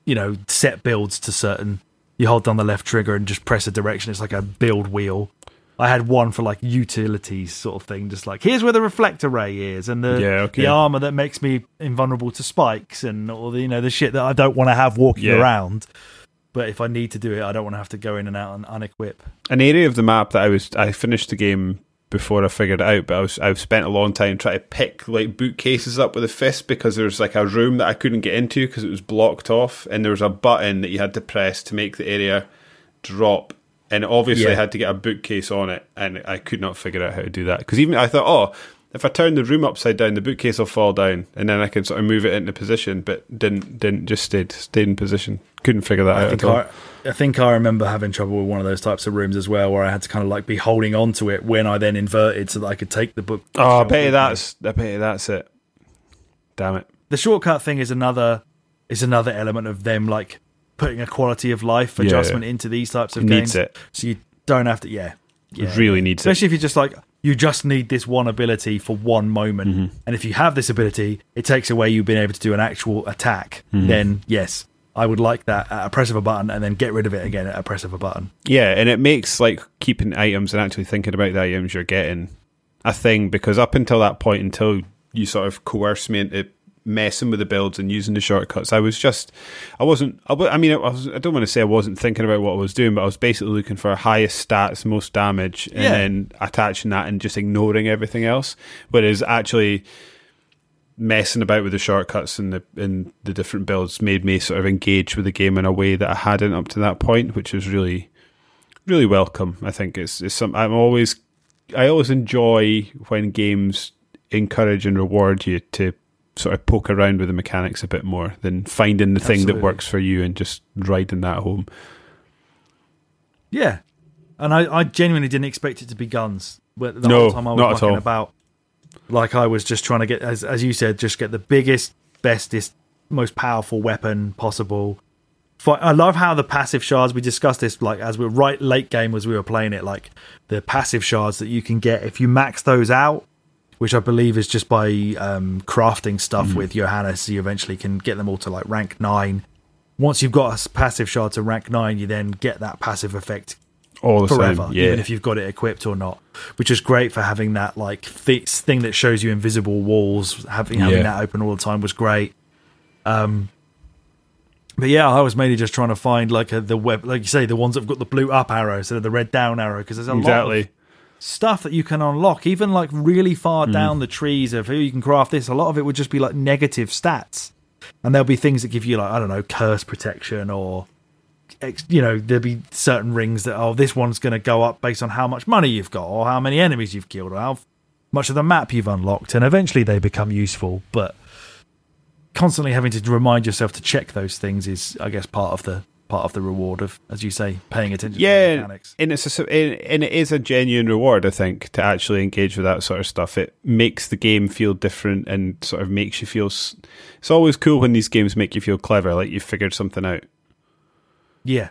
you know, set builds to certain... You hold down the left trigger and just press a direction. It's like a build wheel. I had one for like utilities sort of thing, just like here's where the reflector ray is, and the yeah, okay. the armor that makes me invulnerable to spikes, and all the you know the shit that I don't want to have walking yeah. around. But if I need to do it, I don't want to have to go in and out and unequip. An area of the map that I was I finished the game before I figured it out, but I was I've spent a long time trying to pick like bookcases up with a fist because there was like a room that I couldn't get into because it was blocked off, and there was a button that you had to press to make the area drop. And obviously yeah. I had to get a bookcase on it, and I could not figure out how to do that. Because even I thought, oh, if I turn the room upside down, the bookcase will fall down, and then I can sort of move it into position, but didn't, didn't just stayed, stayed in position. Couldn't figure that I out think at all. I, I think I remember having trouble with one of those types of rooms as well, where I had to kind of like be holding on to it when I then inverted so that I could take the book. Oh, I bet, that's, I bet that's it. Damn it. The shortcut thing is another is another element of them, like, putting a quality of life adjustment yeah, yeah. into these types of needs games. It. So you don't have to, yeah. yeah. Really needs Especially it. Especially if you're just like, you just need this one ability for one moment. Mm-hmm. And if you have this ability, it takes away you being able to do an actual attack. Mm-hmm. Then, yes, I would like that at a press of a button and then get rid of it again at a press of a button. Yeah, and it makes like keeping items and actually thinking about the items you're getting a thing, because up until that point, until you sort of coerce me into messing with the builds and using the shortcuts, I was just I wasn't I, I mean I, was, I don't want to say I wasn't thinking about what I was doing, but I was basically looking for highest stats, most damage, and yeah. then attaching that and just ignoring everything else, whereas actually messing about with the shortcuts and the and the different builds made me sort of engage with the game in a way that I hadn't up to that point, which was really really welcome. I think it's, it's some I'm always I always enjoy when games encourage and reward you to sort of poke around with the mechanics a bit more than finding the Absolutely. thing that works for you and just riding that home. Yeah. And I, I genuinely didn't expect it to be guns. The no, whole time I was not at all. About, like I was just trying to get, as, as you said, just get the biggest, bestest, most powerful weapon possible. I love how the passive shards, we discussed this like as we were right late game as we were playing it, like the passive shards that you can get, if you max those out, which I believe is just by um, crafting stuff mm. with Johannes. You eventually can get them all to like rank nine. Once you've got a passive shard to rank nine, you then get that passive effect all the forever, same. Yeah. Even if you've got it equipped or not, which is great for having that like th- thing that shows you invisible walls. Having having yeah. that open all the time was great. Um, but yeah, I was mainly just trying to find like a, the web, like you say, the ones that've got the blue up arrow instead of the red down arrow, because there's a exactly. lot of stuff that you can unlock, even like really far mm. down the trees of who you can craft this. A lot of it would just be like negative stats, and there'll be things that give you like I don't know, curse protection or. You know, there'll be certain rings that, oh, this one's going to go up based on how much money you've got or how many enemies you've killed or how much of the map you've unlocked, and eventually they become useful, but constantly having to remind yourself to check those things is, I guess, part of the part of the reward of, as you say, paying attention yeah, to the mechanics. And it's a, and it is a genuine reward, I think, to actually engage with that sort of stuff. It makes the game feel different and sort of makes you feel... It's always cool when these games make you feel clever, like you've figured something out. Yeah,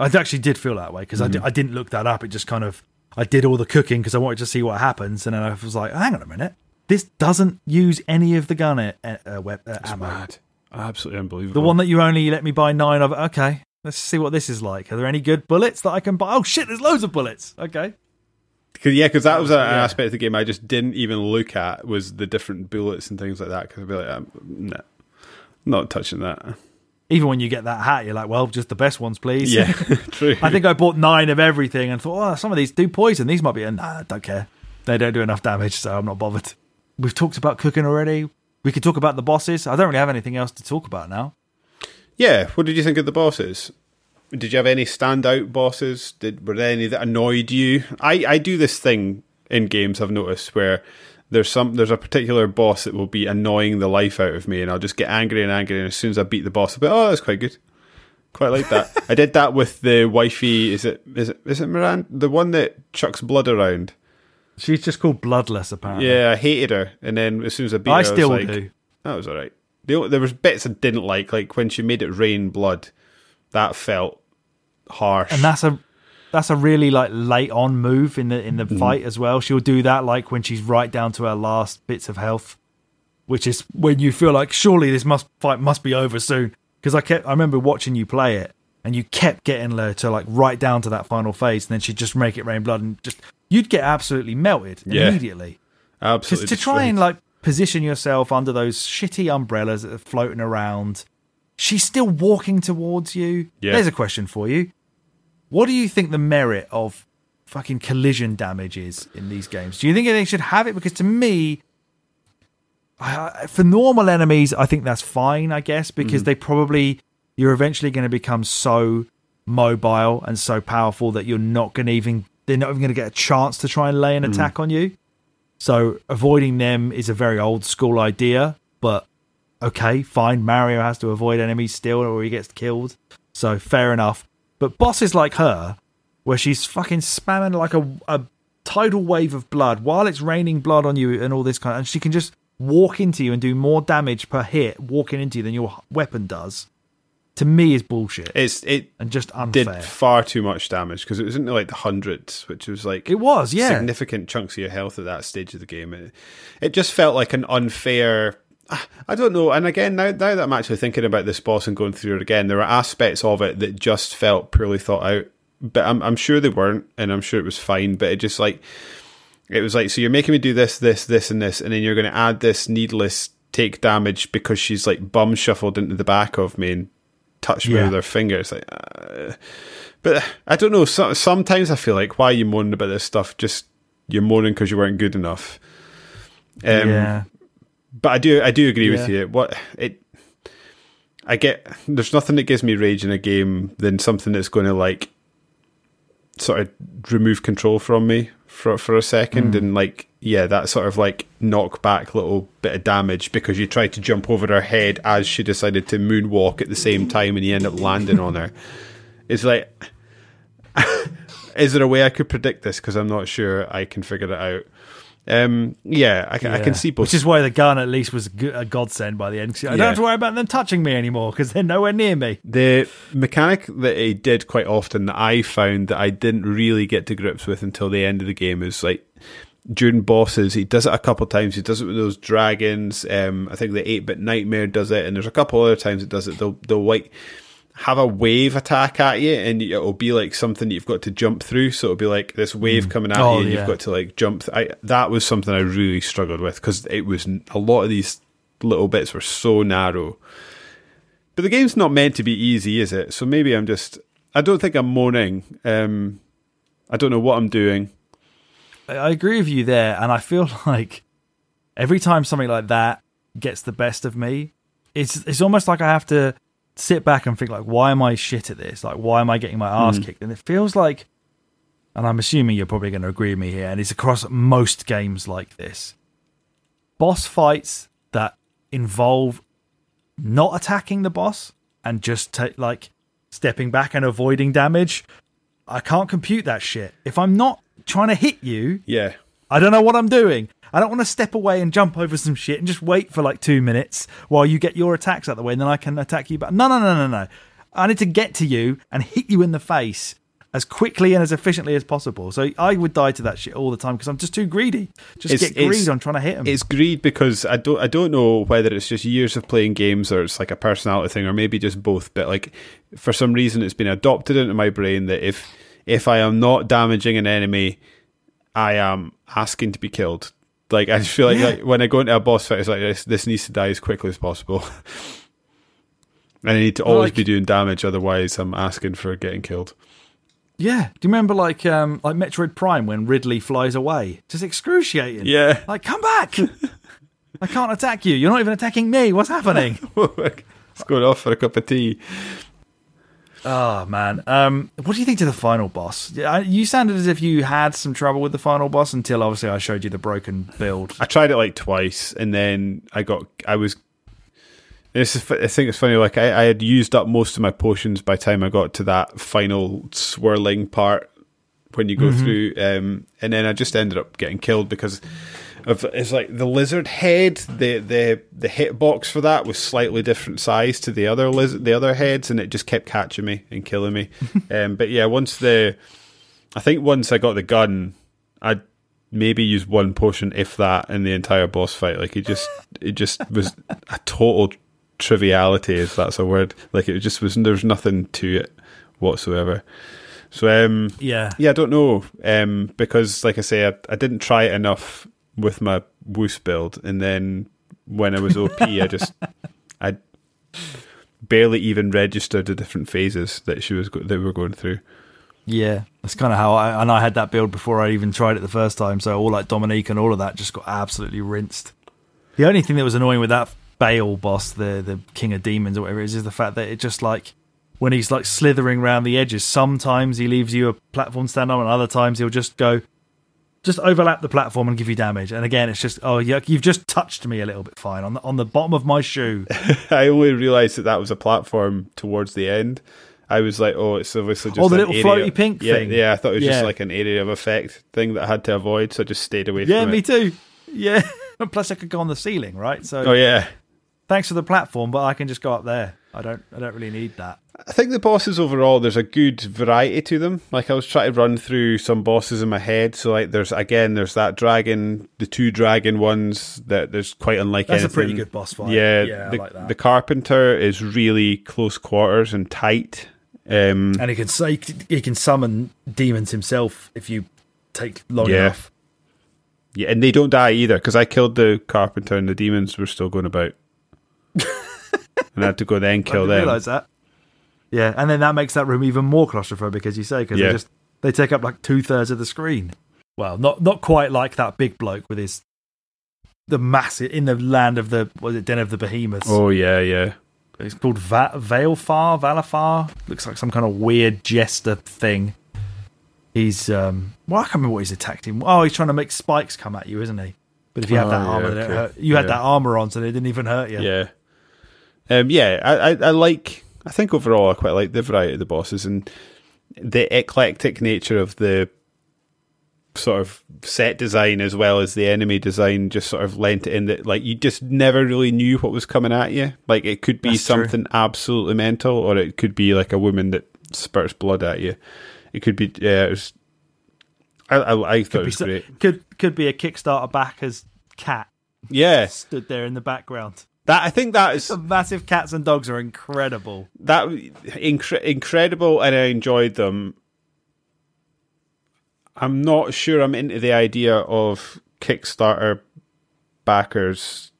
I actually did feel that way because mm. I, d- I didn't look that up. It just kind of, I did all the cooking because I wanted to see what happens. And then I was like, hang on a minute. This doesn't use any of the gun at, at, uh, web, uh, ammo. Mad. Absolutely unbelievable. The one that you only let me buy nine of. Okay, let's see what this is like. Are there any good bullets that I can buy? Oh shit, there's loads of bullets. Okay. Cause, yeah, because that was an yeah. aspect of the game I just didn't even look at, was the different bullets and things like that. Because I'd be like, I'm nah, not touching that. Even when you get that hat, you're like, well, just the best ones, please. Yeah, true. I think I bought nine of everything and thought, oh, some of these do poison. These might be, a nah, I don't care. They don't do enough damage, so I'm not bothered. We've talked about cooking already. We could talk about the bosses. I don't really have anything else to talk about now. Yeah, what did you think of the bosses? Did you have any standout bosses? Did Were there any that annoyed you? I, I do this thing in games, I've noticed, where... There's some. There's a particular boss that will be annoying the life out of me, and I'll just get angry and angry. And as soon as I beat the boss, I'll be, "Oh, that's quite good. Quite like that." I did that with the wifey. Is it? Is it? Is it Miranda? The one that chucks blood around. She's just called Bloodless, apparently. Yeah, I hated her, and then as soon as I beat I her, I was like, do. "That was all right." There was bits I didn't like, like when she made it rain blood. That felt harsh, and that's a. That's a really like late on move in the in the mm. fight as well. She'll do that like when she's right down to her last bits of health, which is when you feel like surely this must fight must be over soon. Because I kept I remember watching you play it, and you kept getting her to like right down to that final phase, and then she'd just make it rain blood, and just you'd get absolutely melted yeah. immediately. Absolutely, to try and like position yourself under those shitty umbrellas that are floating around. She's still walking towards you. Yeah. There's a question for you. What do you think the merit of fucking collision damage is in these games? Do you think they should have it? Because to me, I, for normal enemies, I think that's fine, I guess, because mm. they probably, you're eventually going to become so mobile and so powerful that you're not going to even, they're not even going to get a chance to try and lay an mm. attack on you. So avoiding them is a very old school idea, but okay, fine. Mario has to avoid enemies still or he gets killed. So fair enough. But bosses like her, where she's fucking spamming like a, a tidal wave of blood while it's raining blood on you and all this kind of... And she can just walk into you and do more damage per hit walking into you than your weapon does, to me is bullshit. It's It and just unfair. Did far too much damage because it was in like the hundreds, which was like... It was, yeah. Significant chunks of your health at that stage of the game. It, it just felt like an unfair... I don't know. And again, now, now that I'm actually thinking about this boss and going through it again, there were aspects of it that just felt poorly thought out. But I'm, I'm sure they weren't, and I'm sure it was fine. But it just like, it was like, so you're making me do this, this, this, and this, and then you're going to add this needless take damage because she's like bum shuffled into the back of me and touched me yeah. with her finger. It's like, uh, but I don't know. So, sometimes I feel like, why are you moaning about this stuff? Just you're moaning because you weren't good enough. Um, yeah. But I do, I do agree yeah. with you. What it, I get. There's nothing that gives me rage in a game than something that's going to like, sort of remove control from me for for a second, mm. and like, yeah, that sort of like knock back little bit of damage because you tried to jump over her head as she decided to moonwalk at the same time, and you end up landing on her. It's like, is there a way I could predict this? Because I'm not sure I can figure it out. Um. Yeah, I can. Yeah. I can see both. Which is why the gun, at least, was a godsend by the end. I don't yeah. have to worry about them touching me anymore because they're nowhere near me. The mechanic that he did quite often that I found that I didn't really get to grips with until the end of the game is like during bosses. He does it a couple of times. He does it with those dragons. Um, I think the eight-bit Nightmare does it, and there's a couple other times it does it. They'll, they'll like have a wave attack at you, and it'll be like something you've got to jump through. So it'll be like this wave coming at oh, you, and yeah. you've got to like jump. Th- I, that was something I really struggled with, because it was a lot of these little bits were so narrow. But the game's not meant to be easy, is it? So maybe I'm just... I don't think I'm moaning. Um, I don't know what I'm doing. I agree with you there, and I feel like every time something like that gets the best of me, it's it's almost like I have to sit back and think, like, why am I shit at this? Like, why am I getting my ass mm. kicked? And it feels like, and I'm assuming you're probably going to agree with me here, and it's across most games like this, boss fights that involve not attacking the boss and just t- like stepping back and avoiding damage, I can't compute that shit. If I'm not trying to hit you, yeah, I don't know what I'm doing. I don't want to step away and jump over some shit and just wait for like two minutes while you get your attacks out of the way, and then I can attack you back. No, no, no, no, no. I need to get to you and hit you in the face as quickly and as efficiently as possible. So I would die to that shit all the time because I'm just too greedy. Just it's, get greed on trying to hit him. It's greed because I don't I don't know whether it's just years of playing games or it's like a personality thing or maybe just both. But like for some reason it's been adopted into my brain that if if I am not damaging an enemy, I am asking to be killed. Like I feel like, yeah. like when I go into a boss fight, it's like this, this needs to die as quickly as possible. And I need to always like, be doing damage, otherwise I'm asking for getting killed. Yeah, do you remember like um, like Metroid Prime when Ridley flies away? Just excruciating. Yeah. Like, come back! I can't attack you. You're not even attacking me. What's happening? It's going off for a cup of tea. Oh, man. Um, what do you think to the final boss? You sounded as if you had some trouble with the final boss until, obviously, I showed you the broken build. I tried it like twice, and then I got... I was... This is, I think it's funny, like I, I had used up most of my potions by the time I got to that final swirling part when you go mm-hmm. through, um, and then I just ended up getting killed because of it's like the lizard head, the the the hitbox for that was slightly different size to the other lizard, the other heads, and it just kept catching me and killing me. um, but yeah, once the, I think once I got the gun, I. maybe use one potion, if that, in the entire boss fight. Like it just, it just was a total triviality, if that's a word. Like it just was, there's nothing to it whatsoever. So um, yeah, yeah, I don't know, um, because like I say, I, I didn't try it enough with my Woos build, and then when I was O P, I just, I barely even registered the different phases that she was go- that we were going through. Yeah, that's kind of how I and I had that build before I even tried it the first time. So all like Dominique and all of that just got absolutely rinsed. The only thing that was annoying with that Bale boss, the the King of Demons or whatever it is, is the fact that it just like when he's like slithering around the edges, sometimes he leaves you a platform stand on, and other times he'll just go, just overlap the platform and give you damage. And again, it's just oh, you've just touched me a little bit fine on the, on the bottom of my shoe. I only realised that that was a platform towards the end. I was like, oh, it's obviously just oh, the little area. Floaty pink yeah, thing. Yeah, I thought it was yeah. just like an area of effect thing that I had to avoid, so I just stayed away yeah, from it. Yeah, me too. Yeah. Plus I could go on the ceiling, right? So oh, yeah. Thanks for the platform, but I can just go up there. I don't I don't really need that. I think the bosses overall, there's a good variety to them. Like I was trying to run through some bosses in my head, so like there's, again, there's that dragon, the two dragon ones, that there's quite unlike That's anything. A pretty good boss fight. Yeah, yeah the, I like that. The Carpenter is really close quarters and tight. Um, and he can say he can summon demons himself if you take long yeah. enough. Yeah, and they don't die either because I killed the Carpenter and the demons were still going about, and I had to go then kill I didn't them. Realize that. Yeah, and then that makes that room even more claustrophobic, as you say, because yeah. they just they take up like two thirds of the screen. Well, not not quite like that big bloke with his the massive in the land of the what was it Den of the Behemoths. Oh yeah, yeah. It's called Va- Veilfar, Valafar. Looks like some kind of weird jester thing. He's, um, well, I can't remember what he's attacked him. Oh, he's trying to make spikes come at you, isn't he? But if you oh, have that yeah, armor, okay. it hurt. you yeah. had that armor on, so they didn't even hurt you. Yeah. Um, yeah, I, I, I like, I think overall I quite like the variety of the bosses and the eclectic nature of the sort of set design as well as the enemy design just sort of lent it in that like you just never really knew what was coming at you. Like it could be That's something true. absolutely mental, or it could be like a woman that spurts blood at you. It could be yeah, it was, I, I, I thought could it was be, great. Could could be a Kickstarter backer's cat. Yeah, stood there in the background. That I think that is some massive cats and dogs are incredible. That incre- incredible, and I enjoyed them. I'm not sure I'm into the idea of Kickstarter backers.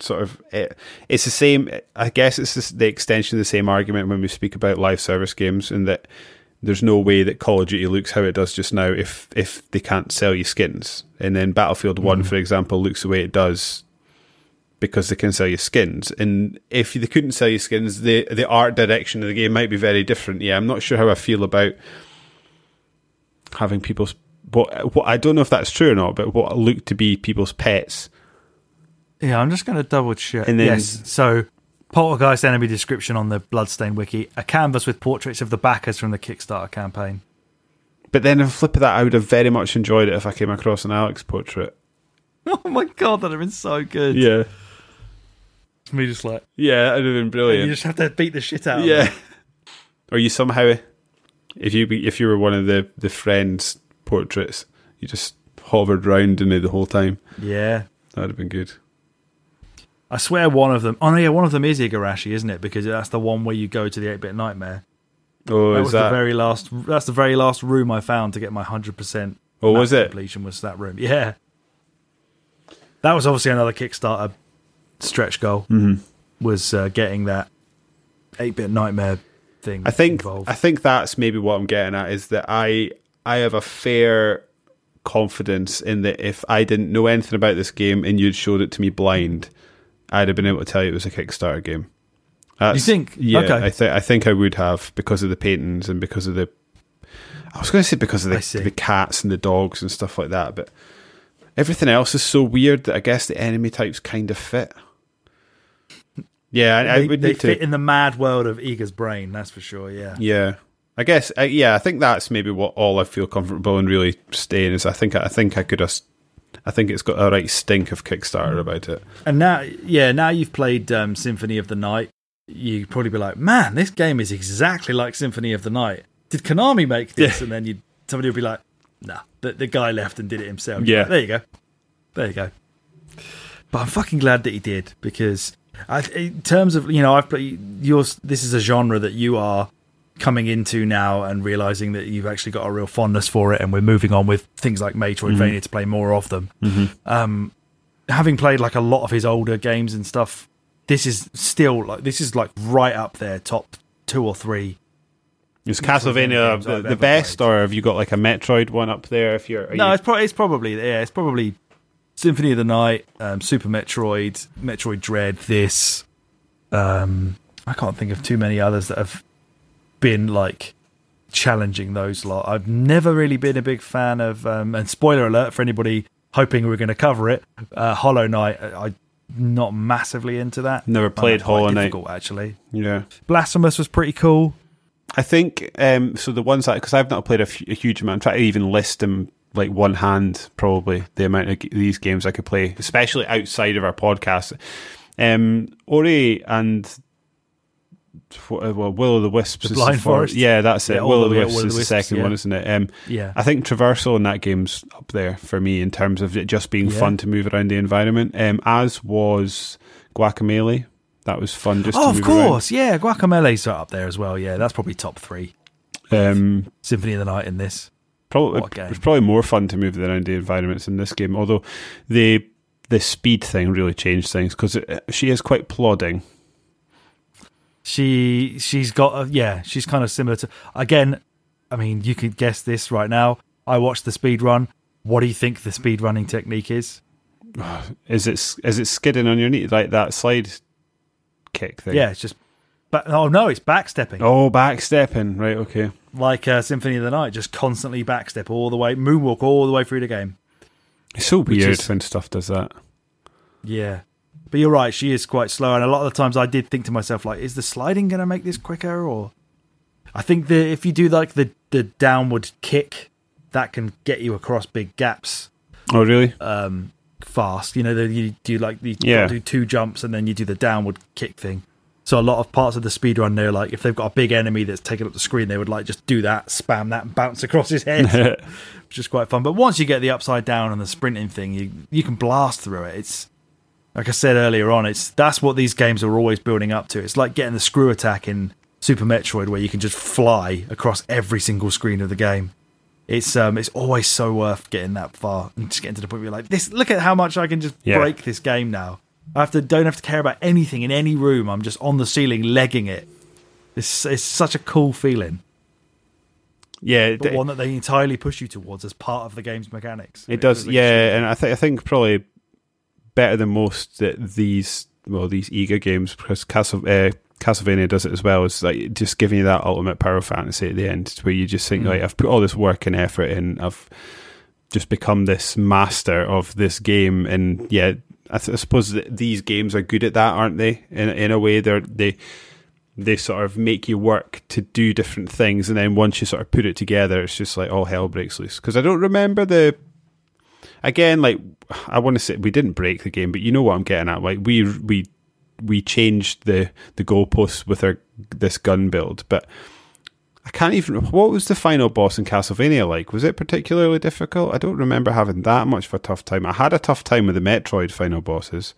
Sort of, it, it's the same. I guess it's the extension of the same argument when we speak about live service games, in that there's no way that Call of Duty looks how it does just now if if they can't sell you skins. And then Battlefield mm. One, for example, looks the way it does because they can sell you skins. And if they couldn't sell you skins, the the art direction of the game might be very different. Yeah, I'm not sure how I feel about having people's what, what I don't know if that's true or not, but what looked to be people's pets. Yeah, I'm just going to double check. And then, yes, so Poltergeist enemy description on the Bloodstained wiki: a canvas with portraits of the backers from the Kickstarter campaign. But then, on the flip of that, I would have very much enjoyed it if I came across an Alex portrait. Oh my god, that would have been so good. Yeah. It's me just like... Yeah, that would have been brilliant. You just have to beat the shit out yeah. of it. Yeah. Or you somehow... If you be, if you were one of the, the friends' portraits, you just hovered round in it the whole time. Yeah. That would have been good. I swear one of them... Oh, no, yeah, one of them is Igarashi, isn't it? Because that's the one where you go to the eight-bit nightmare. Oh, that is was that... The very last, that's the very last room I found to get my one hundred percent oh, was it? completion was that room. Yeah. That was obviously another Kickstarter stretch goal, mm-hmm. was uh, getting that eight-bit nightmare thing I think, involved. I think that's maybe what I'm getting at, is that I I have a fair confidence in that if I didn't know anything about this game and you'd showed it to me blind... I'd have been able to tell you it was a Kickstarter game. That's, you think? Yeah, okay. I, th- I think I would have, because of the paintings and because of the... I was going to say because of the, the cats and the dogs and stuff like that, but everything else is so weird that I guess the enemy types kind of fit. Yeah, they, I would they need fit to... in the mad world of Iga's brain, that's for sure, yeah. Yeah. I guess, uh, yeah, I think that's maybe what all I feel comfortable in really staying is. I think I think I could have... I think it's got a right stink of Kickstarter about it. And now, yeah, now you've played um, Symphony of the Night, you'd probably be like, man, this game is exactly like Symphony of the Night. Did Konami make this? Yeah. And then you'd, somebody would be like, nah, the, the guy left and did it himself. Yeah. Like, there you go. There you go. But I'm fucking glad that he did, because I, in terms of, you know, I've played yours, this is a genre that you are coming into now and realizing that you've actually got a real fondness for it, and we're moving on with things like Metroidvania mm-hmm. to play more of them. Mm-hmm. Um, having played like a lot of his older games and stuff, this is still like this is like right up there, top two or three. Is Castlevania the, the best, played. Or have you got like a Metroid one up there? If you're no, you... it's, pro- it's probably yeah, it's probably Symphony of the Night, um, Super Metroid, Metroid Dread. This um, I can't think of too many others that have been like challenging those lot. I've never really been a big fan of um and spoiler alert for anybody hoping we're going to cover it, uh Hollow Knight. I, I'm not massively into that. Never played Hollow Knight, actually. Yeah, Blasphemous was pretty cool, I think. Um so the ones that, because I've not played a, f- a huge amount, I'm trying to even list them like one hand probably the amount of g- these games I could play, especially outside of our podcast. um Ori and well, Will of the Wisps, the Blind Forest. Yeah, that's it. Yeah, Will of the Wisps is the second yeah. one, isn't it? Um, yeah, I think traversal in that game's up there for me in terms of it just being yeah. fun to move around the environment. Um, as was Guacamelee. That was fun. Just oh, to move of course, around. Yeah. Guacamelee's up there as well. Yeah, that's probably top three. Um, Symphony of the Night in this. Probably, it's probably more fun to move around the environments in this game. Although the the speed thing really changed things, because she is quite plodding. She, she's got, a, yeah, she's kind of similar to, again, I mean, you could guess this right now. I watched the speed run. What do you think the speed running technique is? Is it is it skidding on your knee, like that slide kick thing? Yeah, it's just, but, oh no, it's backstepping. Oh, backstepping, right, okay. Like uh, Symphony of the Night, just constantly backstep all the way, moonwalk all the way through the game. It's so weird is, when stuff does that. Yeah. But you're right, she is quite slow, and a lot of the times I did think to myself, like, is the sliding going to make this quicker? Or I think that if you do, like, the, the downward kick, that can get you across big gaps. Oh, really? Um, fast. You know, you do, like, you yeah. do two jumps, and then you do the downward kick thing. So a lot of parts of the speedrun, they're like, if they've got a big enemy that's taken up the screen, they would like just do that, spam that, and bounce across his head, which is quite fun. But once you get the upside down and the sprinting thing, you you can blast through it. It's like I said earlier on, it's that's what these games are always building up to. It's like getting the screw attack in Super Metroid, where you can just fly across every single screen of the game. It's um, it's always so worth getting that far and just getting to the point where you're like, this. Look at how much I can just yeah. break this game now. I have to don't have to care about anything in any room. I'm just on the ceiling legging it. It's it's such a cool feeling. Yeah, but it, one that they entirely push you towards as part of the game's mechanics. It, it does, yeah, extreme. And I think I think probably better than most that these well these eager games, because Castle, uh, Castlevania does it as well. It's like just giving you that ultimate power fantasy at the end, where you just think mm. like I've put all this work and effort in. I've just become this master of this game, and yeah. I, th- I suppose that these games are good at that, aren't they? In in a way, they they they sort of make you work to do different things, and then once you sort of put it together, it's just like all hell breaks loose. Because I don't remember the again, like I want to say we didn't break the game, but you know what I'm getting at. Like we we we changed the the goalposts with our this gun build, but I can't even. What was the final boss in Castlevania like? Was it particularly difficult? I don't remember having that much of a tough time. I had a tough time with the Metroid final bosses.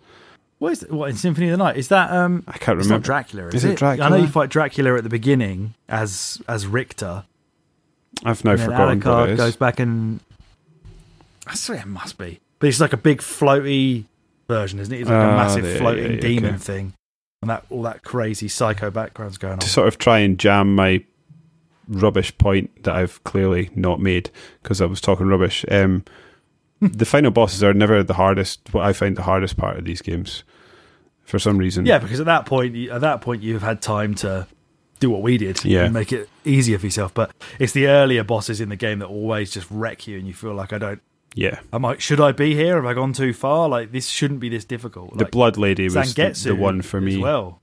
What is it? What in Symphony of the Night? Is that um? I can't remember. It's not Dracula, is, is it? it? Dracula? I know you fight Dracula at the beginning as as Richter. I've now forgotten Alucard what it is. Goes back and I swear it must be, but it's like a big floaty version, isn't it? It's like oh, a massive yeah, floating yeah, yeah, demon okay. thing, and that all that crazy psycho background's going on. To sort of try and jam my. Rubbish point that I've clearly not made because I was talking rubbish. Um, the final bosses are never the hardest. What I find the hardest part of these games, for some reason. Yeah, because at that point, at that point, you've had time to do what we did yeah. and make it easier for yourself. But it's the earlier bosses in the game that always just wreck you, and you feel like I don't. Yeah, I'm like, should I be here? Have I gone too far? Like this shouldn't be this difficult. Like, the Blood Lady was Zangetsu the, the one for me as well.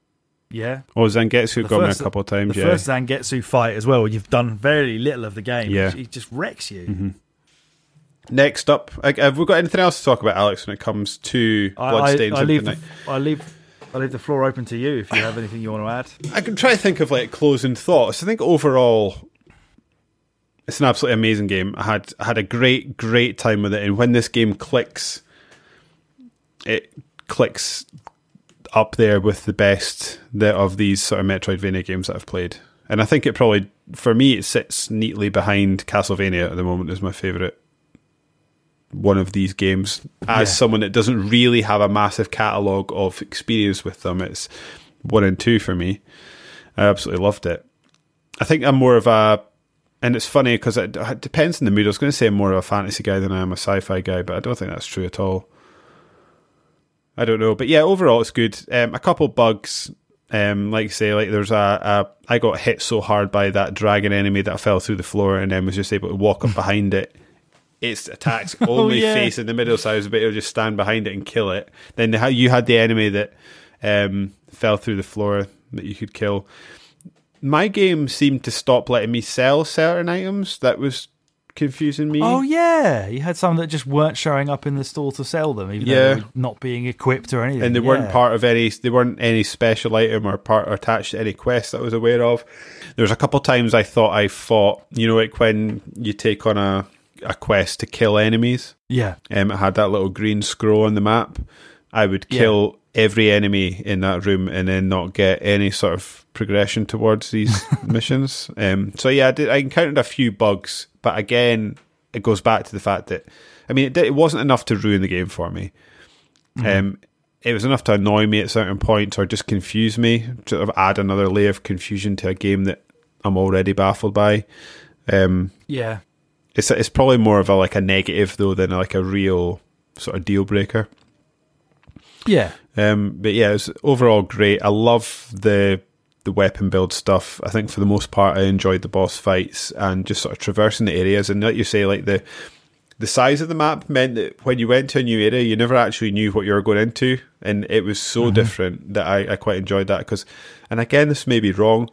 Yeah. Oh, Zangetsu the got first, me a couple of times. The yeah. first Zangetsu fight as well. You've done very little of the game. Yeah. It just wrecks you. Mm-hmm. Next up, have we got anything else to talk about, Alex? When it comes to Bloodstained, I, I, I leave. The, I leave. I leave the floor open to you if you have anything you want to add. I can try to think of like closing thoughts. I think overall, it's an absolutely amazing game. I had I had a great great time with it, and when this game clicks, it clicks. Up there with the best that of these sort of Metroidvania games that I've played. And I think it probably, for me, it sits neatly behind Castlevania at the moment as my favourite one of these games. As yeah. someone that doesn't really have a massive catalogue of experience with them, it's one and two for me. I absolutely loved it. I think I'm more of a, and it's funny because it, it depends on the mood. I was going to say I'm more of a fantasy guy than I am a sci-fi guy, but I don't think that's true at all. I don't know, but yeah, overall it's good. Um, a couple bugs, um, like say, like there's a, a I got hit so hard by that dragon enemy that I fell through the floor and then was just able to walk up behind it. Its attacks only oh, yeah. face in the middle, so I was able to just stand behind it and kill it. Then the, you had the enemy that um, fell through the floor that you could kill. My game seemed to stop letting me sell certain items. That was confusing me. Oh yeah, you had some that just weren't showing up in the store to sell them, even yeah. though they were not being equipped or anything. And they yeah. weren't part of any. They weren't any special item or part or attached to any quest that I was aware of. There was a couple times I thought I fought. You know, like when you take on a a quest to kill enemies. Yeah. Um, it had that little green scroll on the map. I would kill yeah. every enemy in that room and then not get any sort of progression towards these missions. Um. So yeah, I, did, I encountered a few bugs. But again, it goes back to the fact that, I mean, it, did, it wasn't enough to ruin the game for me. Mm. Um, it was enough to annoy me at certain points or just confuse me, sort of add another layer of confusion to a game that I'm already baffled by. Um, yeah. It's it's probably more of a like a negative, though, than like a real sort of deal breaker. Yeah. Um, but yeah, it was overall great. I love the... the weapon build stuff. I think for the most part I enjoyed the boss fights and just sort of traversing the areas, and like you say, like the the size of the map meant that when you went to a new area you never actually knew what you were going into, and it was so mm-hmm. different that I, I quite enjoyed that. Because, and again this may be wrong,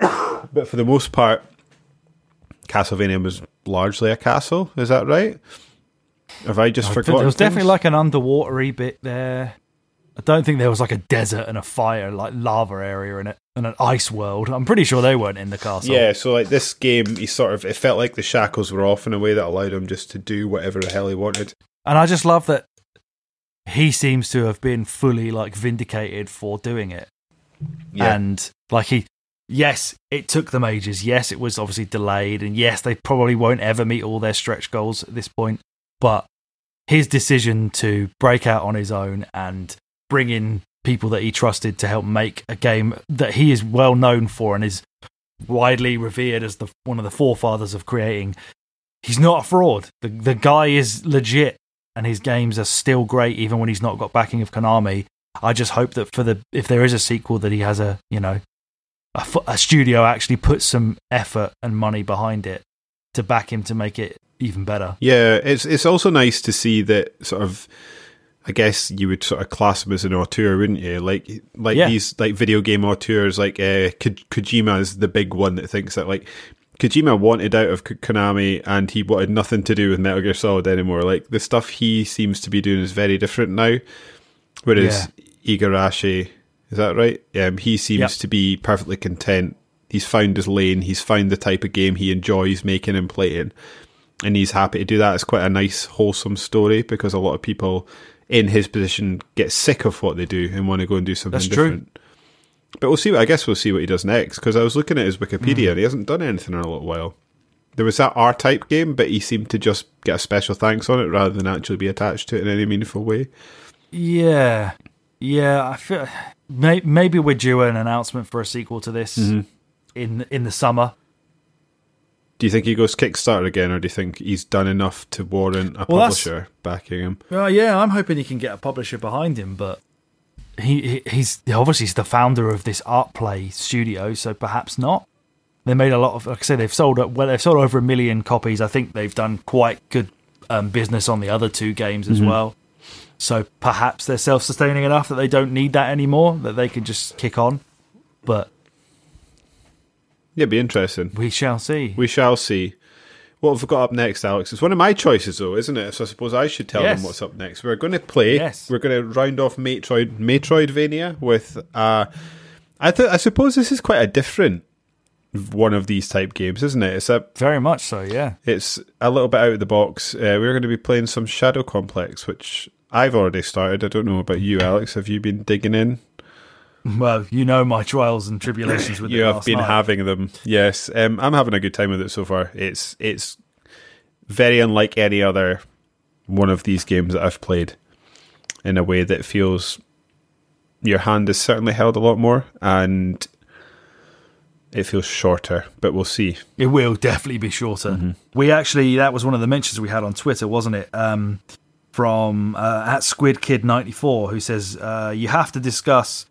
but for the most part Castlevania was largely a castle. Is that right? Have I just I forgotten? There was things? Definitely like an underwatery bit there. I don't think there was like a desert and a fire, like lava area in it, and an ice world. I'm pretty sure they weren't in the castle. Yeah, so like this game, he sort of, it felt like the shackles were off in a way that allowed him just to do whatever the hell he wanted. And I just love that he seems to have been fully like vindicated for doing it. Yeah. And like he, yes, it took them ages. Yes, it was obviously delayed. And yes, they probably won't ever meet all their stretch goals at this point. But his decision to break out on his own and bring in people that he trusted to help make a game that he is well known for and is widely revered as the one of the forefathers of creating. He's not a fraud. The the guy is legit, and his games are still great even when he's not got backing of Konami. I just hope that for the if there is a sequel that he has a, you know, a, a studio actually puts some effort and money behind it to back him to make it even better. Yeah, it's it's also nice to see that sort of, I guess you would sort of class him as an auteur, wouldn't you? Like, like yeah. these like video game auteurs, like uh, Ko- Kojima is the big one that thinks that like Kojima wanted out of K- Konami and he wanted nothing to do with Metal Gear Solid anymore. Like the stuff he seems to be doing is very different now. Whereas yeah. Igarashi, is that right? Um, he seems yep. to be perfectly content. He's found his lane. He's found the type of game he enjoys making and playing, and he's happy to do that. It's quite a nice, wholesome story because a lot of people in his position get sick of what they do and want to go and do something That's different. True. But we'll see. I guess we'll see what he does next, because I was looking at his Wikipedia mm. and he hasn't done anything in a little while. There was that R-Type game, but he seemed to just get a special thanks on it rather than actually be attached to it in any meaningful way. Yeah. Yeah. I feel maybe we're due an announcement for a sequel to this mm-hmm. in in the summer. Do you think he goes Kickstarter again, or do you think he's done enough to warrant a well, publisher backing him? Well, yeah, I'm hoping he can get a publisher behind him, but he, he he's obviously he's the founder of this Artplay studio, so perhaps not. They made a lot of, like I say, they've sold well, they've sold over a million copies. I think they've done quite good um, business on the other two games as mm-hmm. well. So perhaps they're self-sustaining enough that they don't need that anymore, that they can just kick on. But yeah, it'd be interesting. We shall see. We shall see. What have we got up next, Alex? It's one of my choices, though, isn't it? So I suppose I should tell yes. them what's up next. We're going to play. Yes. We're going to round off Metroid, Metroidvania with. Uh, I th- I suppose this is quite a different one of these type games, isn't it? It's a very much so. Yeah. It's a little bit out of the box. Uh, we're going to be playing some Shadow Complex, which I've already started. I don't know about you, Alex. Have you been digging in? Well, you know my trials and tribulations with it. You have been night. having them, yes. Um, I'm having a good time with it so far. It's it's very unlike any other one of these games that I've played, in a way that feels your hand is certainly held a lot more, and it feels shorter, but we'll see. It will definitely be shorter. Mm-hmm. We actually, that was one of the mentions we had on Twitter, wasn't it? Um, from uh, at Squid Kid ninety-four, who says, uh, you have to discuss...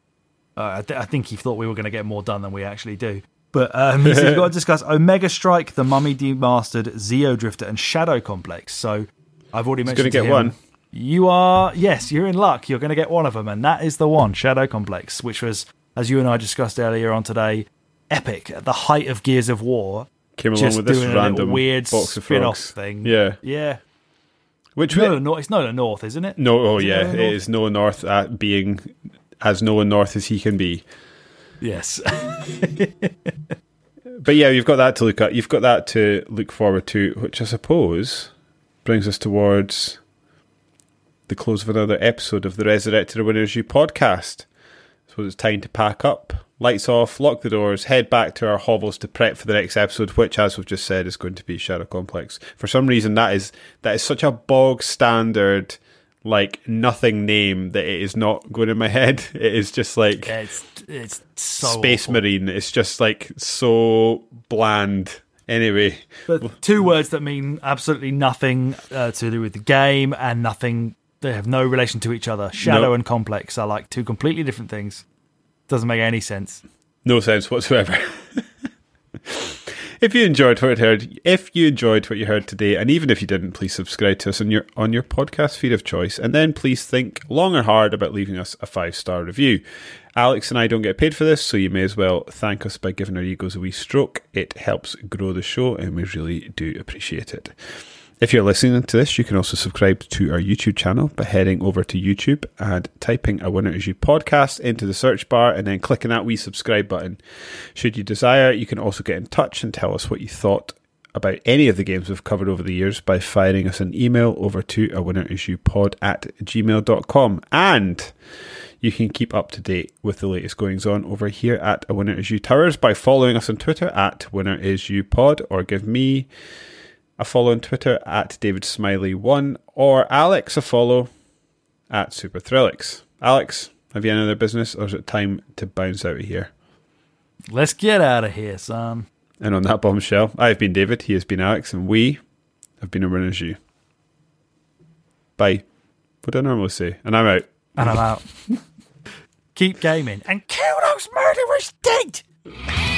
Uh, I, th- I think he thought we were going to get more done than we actually do. But um, he said, you've got to discuss Omega Strike, The Mummy Demastered, Zeo Drifter, and Shadow Complex. So I've already mentioned to him, going to get one. You are, yes, you're in luck. You're going to get one of them. And that is the one, Shadow Complex, which was, as you and I discussed earlier on today, epic at the height of Gears of War. Came along with this random weird box of spin-off thing. Yeah. Yeah. Which no, no, it's Nolan North, isn't it? No, oh, is it yeah. Nolan North? It is Nolan North at being as Nolan North as he can be. Yes. But yeah, you've got that to look at. You've got that to look forward to, which I suppose brings us towards the close of another episode of the Resurrected Winners You podcast. So it's time to pack up. Lights off, lock the doors, head back to our hovels to prep for the next episode, which, as we've just said, is going to be Shadow Complex. For some reason, that is that is such a bog standard... like nothing name that it is not going in my head. It is just like it's it's so Space awful. Marine. It's just like so bland. Anyway, but two words that mean absolutely nothing uh, to do with the game and nothing. They have no relation to each other. Shadow nope. and complex are like two completely different things. Doesn't make any sense. No sense whatsoever. If you enjoyed what you heard, if you enjoyed what you heard today, and even if you didn't, please subscribe to us on your on your podcast feed of choice, and then please think long and hard about leaving us a five-star review. Alex and I don't get paid for this, so you may as well thank us by giving our egos a wee stroke. It helps grow the show, and we really do appreciate it. If you're listening to this, you can also subscribe to our YouTube channel by heading over to YouTube and typing A Winner Is You podcast into the search bar and then clicking that wee subscribe button. Should you desire, you can also get in touch and tell us what you thought about any of the games we've covered over the years by firing us an email over to a winner is you pod at gmail dot com. And you can keep up to date with the latest goings-on over here at A Winner Is You Towers by following us on Twitter at Winner Is You Pod, or give me a follow on Twitter at David Smiley one, or Alex a follow at SuperThrillix. Alex, have you any other business, or is it time to bounce out of here? Let's get out of here, son. And on that bombshell, I've been David, he has been Alex, and we have been A Winner Is You. Bye. What do I normally say? And I'm out. And I'm out. Keep gaming. And kill those murderers dead!